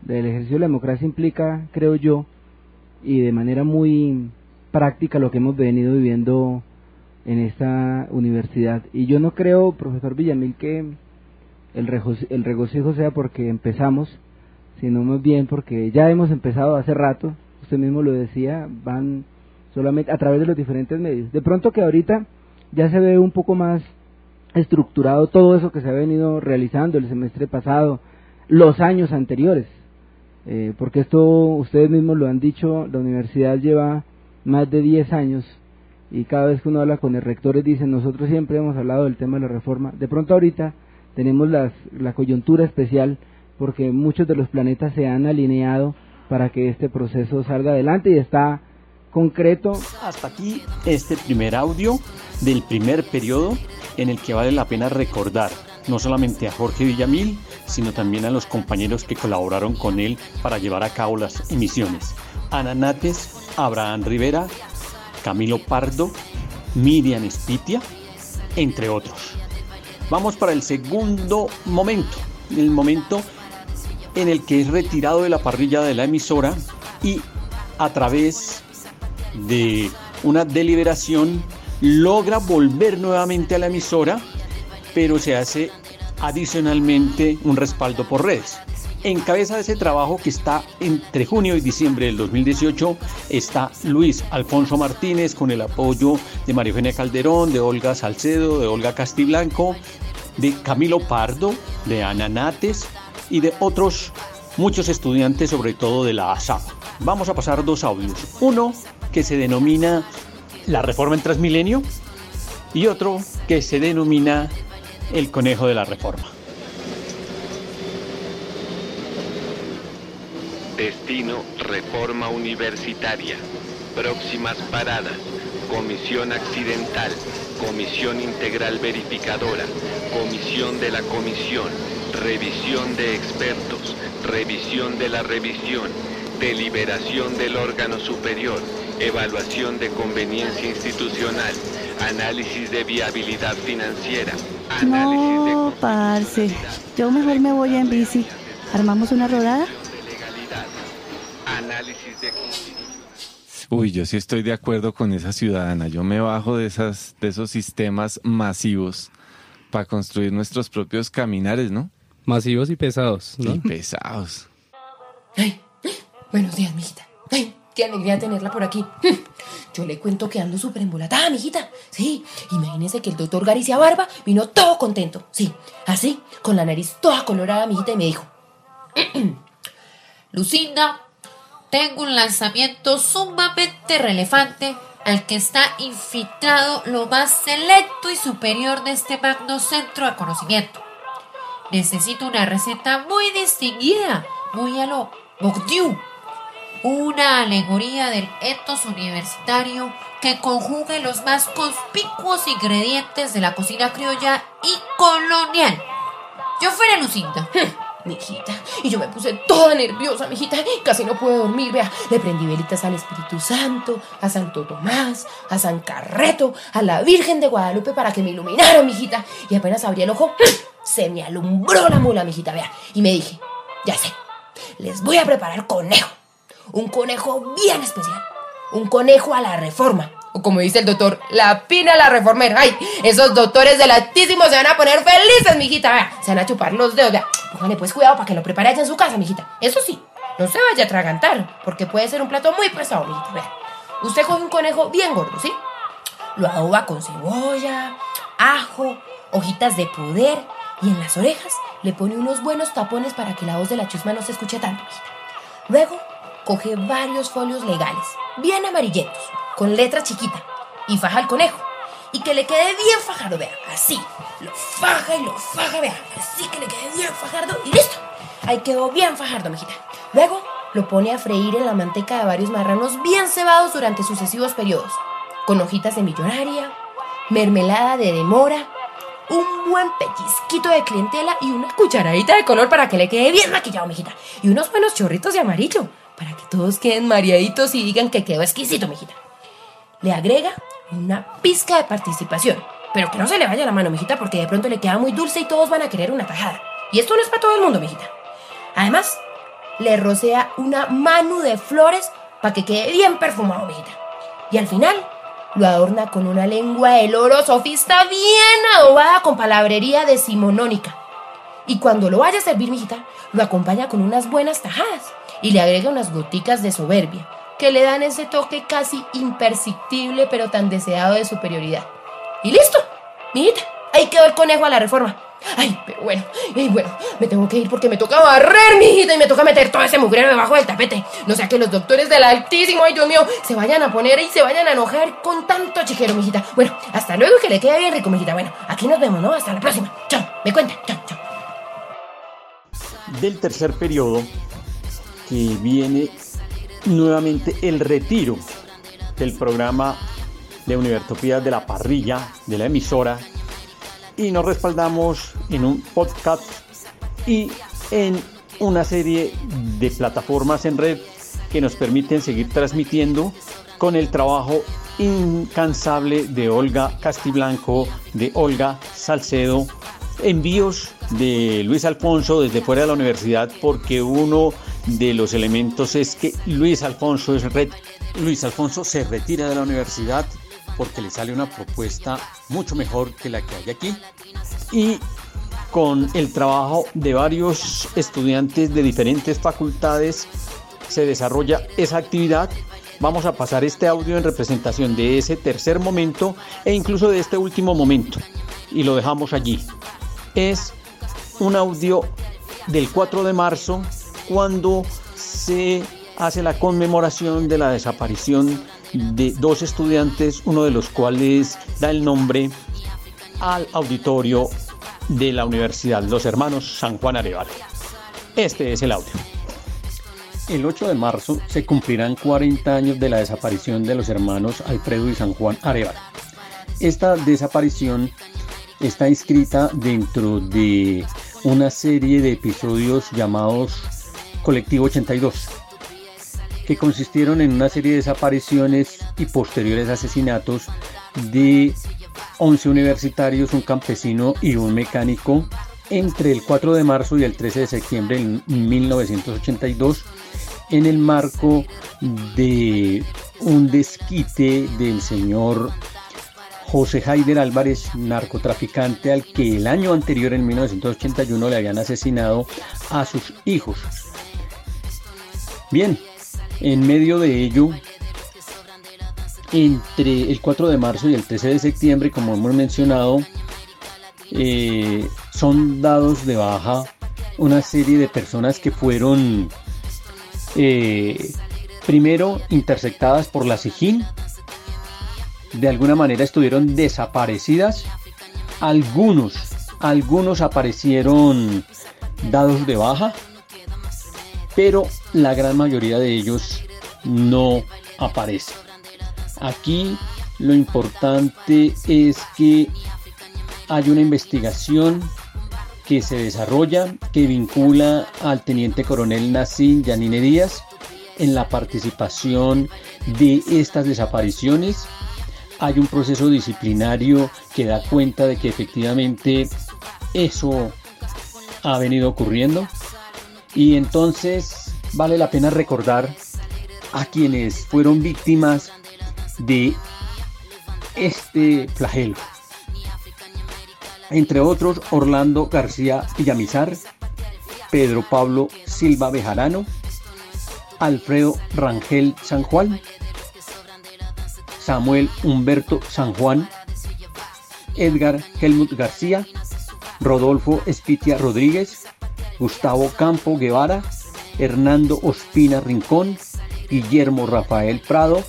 El ejercicio de la democracia implica, creo yo, y de manera muy práctica, lo que hemos venido viviendo en esta universidad. Y yo no creo, profesor Villamil, que el, rego el regocijo sea porque empezamos, sino más bien porque ya hemos empezado hace rato. Usted mismo lo decía, van solamente a través de los diferentes medios. De pronto que ahorita ya se ve un poco más estructurado todo eso que se ha venido realizando el semestre pasado, los años anteriores, eh, porque esto ustedes mismos lo han dicho, la universidad lleva más de diez años y cada vez que uno habla con el rector dicen, nosotros siempre hemos hablado del tema de la reforma. De pronto ahorita tenemos las, la coyuntura especial porque muchos de los planetas se han alineado para que este proceso salga adelante y está concreto. Hasta aquí este primer audio del primer periodo, en el que vale la pena recordar no solamente a Jorge Villamil, sino también a los compañeros que colaboraron con él para llevar a cabo las emisiones: Ana Nates, Abraham Rivera, Camilo Pardo, Miriam Espitia, entre otros. Vamos para el segundo momento, el momento en el que es retirado de la parrilla de la emisora y a través de una deliberación logra volver nuevamente a la emisora, pero se hace adicionalmente un respaldo por redes. En cabeza de ese trabajo, que está entre junio y diciembre del dos mil dieciocho, está Luis Alfonso Martínez, con el apoyo de María Eugenia Calderón, de Olga Salcedo, de Olga Castiblanco, de Camilo Pardo, de Ana Nates y de otros muchos estudiantes, sobre todo de la ASAP. Vamos a pasar dos audios, uno que se denomina La Reforma en Transmilenio y otro que se denomina El Conejo de la Reforma. Destino: Reforma Universitaria. Próximas paradas: Comisión Accidental, Comisión Integral Verificadora, Comisión de la Comisión, Revisión de Expertos, Revisión de la Revisión, Deliberación del Órgano Superior, Evaluación de Conveniencia Institucional, Análisis de Viabilidad Financiera, No, parce. Yo mejor me voy en bici. ¿Armamos una rodada? Uy, yo sí estoy de acuerdo con esa ciudadana. Yo me bajo de, esas, de esos sistemas masivos para construir nuestros propios caminares, ¿no? Masivos y pesados, ¿no? Y pesados. Ay, buenos días, mijita. Ay, qué alegría tenerla por aquí. Yo le cuento que ando súper embolatada, mijita. Sí, imagínese que el doctor Garicia Barba vino todo contento. Sí, así, con la nariz toda colorada, mijita, y me dijo: Lucinda, tengo un lanzamiento sumamente relevante al que está infiltrado lo más selecto y superior de este magno centro de conocimiento. Necesito una receta muy distinguida, muy a lo Bourdieu, una alegoría del ethos universitario que conjugue los más conspicuos ingredientes de la cocina criolla y colonial. Yo fuera Lucinda. Mijita, y yo me puse toda nerviosa, mijita, casi no pude dormir, vea, le prendí velitas al Espíritu Santo, a Santo Tomás, a San Carreto, a la Virgen de Guadalupe para que me iluminara, mijita, y apenas abrí el ojo, se me alumbró la mula, mijita, vea, y me dije, ya sé, les voy a preparar conejo, un conejo bien especial, un conejo a la reforma, o como dice el doctor, la pina la reformera. Ay, esos doctores del Altísimo se van a poner felices, mijita, vea, se van a chupar los dedos, vea. Póngale pues cuidado para que lo prepare allá en su casa, mijita. Eso sí, no se vaya a atragantar, porque puede ser un plato muy pesado, mijita. Vea, usted coge un conejo bien gordo, ¿sí? Lo adoba con cebolla, ajo, hojitas de poder, y en las orejas le pone unos buenos tapones para que la voz de la chusma no se escuche tanto, mijita. Luego, coge varios folios legales, bien amarillentos, con letra chiquita, y faja al conejo. Y que le quede bien fajado, vea, así. Lo faja y lo faja, vea, así que le quede bien fajardo y listo. Ahí quedó bien fajardo, mijita. Luego lo pone a freír en la manteca de varios marranos bien cebados durante sucesivos periodos. Con hojitas de millonaria, mermelada de demora, un buen pellizquito de clientela y una cucharadita de color para que le quede bien maquillado, mijita. Y unos buenos chorritos de amarillo para que todos queden mareaditos y digan que quedó exquisito, mijita. Le agrega una pizca de participación, pero que no se le vaya la mano, mijita, porque de pronto le queda muy dulce y todos van a querer una tajada. Y esto no es para todo el mundo, mijita. Además, le rocea una mano de flores para que quede bien perfumado, mijita. Y al final, lo adorna con una lengua de loro sofista bien adobada con palabrería decimonónica. Y cuando lo vaya a servir, mijita, lo acompaña con unas buenas tajadas y le agrega unas goticas de soberbia que le dan ese toque casi imperceptible pero tan deseado de superioridad. Y listo, mijita, ahí quedó el conejo a la reforma. Ay, pero bueno, ay, bueno, me tengo que ir porque me toca barrer, mijita, y me toca meter todo ese mugrero debajo del tapete. No sea que los doctores del Altísimo, ay Dios mío, se vayan a poner y se vayan a enojar con tanto chiquero, mijita. Bueno, hasta luego, que le quede bien rico, mijita. Bueno, aquí nos vemos, ¿no? Hasta la próxima. Chao, me cuenta, chao, chao. Del tercer periodo que viene nuevamente el retiro del programa de Univertopías de la parrilla de la emisora, y nos respaldamos en un podcast y en una serie de plataformas en red que nos permiten seguir transmitiendo con el trabajo incansable de Olga Castiblanco, de Olga Salcedo, envíos de Luis Alfonso desde fuera de la universidad, porque uno de los elementos es que Luis Alfonso, es ret- Luis Alfonso se retira de la universidad porque le sale una propuesta mucho mejor que la que hay aquí, y con el trabajo de varios estudiantes de diferentes facultades se desarrolla esa actividad. Vamos a pasar este audio en representación de ese tercer momento e incluso de este último momento, y lo dejamos allí. Es un audio del cuatro de marzo, cuando se hace la conmemoración de la desaparición de dos estudiantes, uno de los cuales da el nombre al auditorio de la universidad, los hermanos San Juan Areval. Este es el audio. El ocho de marzo se cumplirán cuarenta años de la desaparición de los hermanos Alfredo y San Juan Areval. Esta desaparición está inscrita dentro de una serie de episodios llamados Colectivo ochenta y dos, que consistieron en una serie de desapariciones y posteriores asesinatos de once universitarios, un campesino y un mecánico entre el cuatro de marzo y el trece de septiembre de mil novecientos ochenta y dos en el marco de un desquite del señor José Haider Álvarez, narcotraficante al que el año anterior, en mil novecientos ochenta y uno, le habían asesinado a sus hijos. Bien, en medio de ello, entre el cuatro de marzo y el trece de septiembre, como hemos mencionado, eh, son dados de baja una serie de personas que fueron eh, primero interceptadas por la SIJIN, de alguna manera estuvieron desaparecidas, algunos, algunos aparecieron dados de baja, pero la gran mayoría de ellos no aparecen. Aquí lo importante es que hay una investigación que se desarrolla, que vincula al teniente coronel Nassim Yanine Díaz en la participación de estas desapariciones. Hay un proceso disciplinario que da cuenta de que efectivamente eso ha venido ocurriendo, y entonces vale la pena recordar a quienes fueron víctimas de este flagelo. Entre otros, Orlando García Villamizar, Pedro Pablo Silva Bejarano, Alfredo Rangel San Juan, Samuel Humberto San Juan, Edgar Helmut García, Rodolfo Espitia Rodríguez, Gustavo Campo Guevara, Hernando Ospina Rincón, Guillermo Rafael Prado,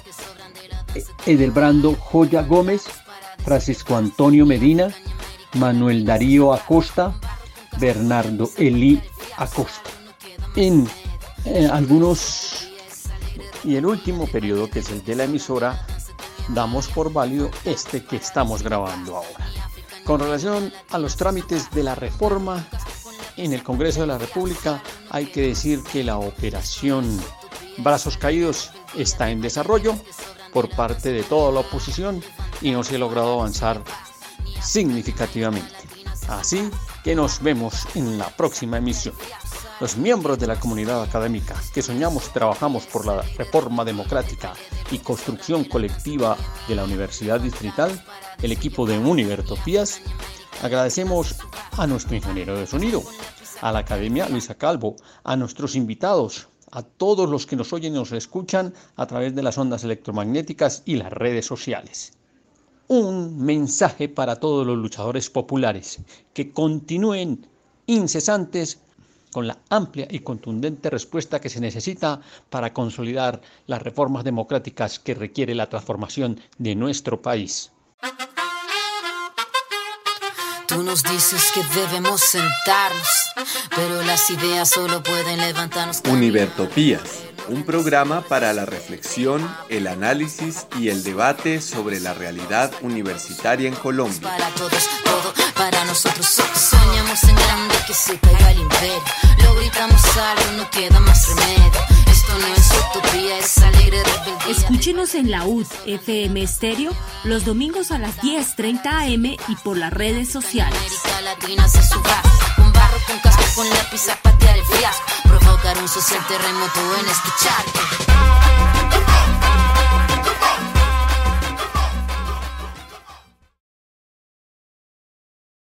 Edelbrando Joya Gómez, Francisco Antonio Medina, Manuel Darío Acosta, Bernardo Elí Acosta. En eh, algunos, y el último periodo, que es el de la emisora, damos por válido este que estamos grabando ahora. Con relación a los trámites de la reforma en el Congreso de la República, hay que decir que la operación Brazos Caídos está en desarrollo por parte de toda la oposición y no se ha logrado avanzar significativamente. Así que nos vemos en la próxima emisión. Los miembros de la comunidad académica que soñamos y trabajamos por la reforma democrática y construcción colectiva de la Universidad Distrital, el equipo de Univertopías, agradecemos a nuestro ingeniero de sonido, a la Academia Luisa Calvo, a nuestros invitados, a todos los que nos oyen y nos escuchan a través de las ondas electromagnéticas y las redes sociales. Un mensaje para todos los luchadores populares: que continúen incesantes con la amplia y contundente respuesta que se necesita para consolidar las reformas democráticas que requiere la transformación de nuestro país. Tú nos dices que debemos sentarnos, pero las ideas solo pueden levantarnos. Univertopías, un programa para la reflexión, el análisis y el debate sobre la realidad universitaria en Colombia. Para todos, todo, para nosotros. Soñamos en grande que se caiga el imperio. Lo gritamos algo, no queda más remedio. Esto no es utopía, es alegre rebeldía. Escúchenos en la U D F M Estéreo los domingos a las diez treinta a eme y por las redes sociales. América Latina se suba, con barro, con casco, con lápiz a patear el fiasco. Provocar un social terremoto en escucharte.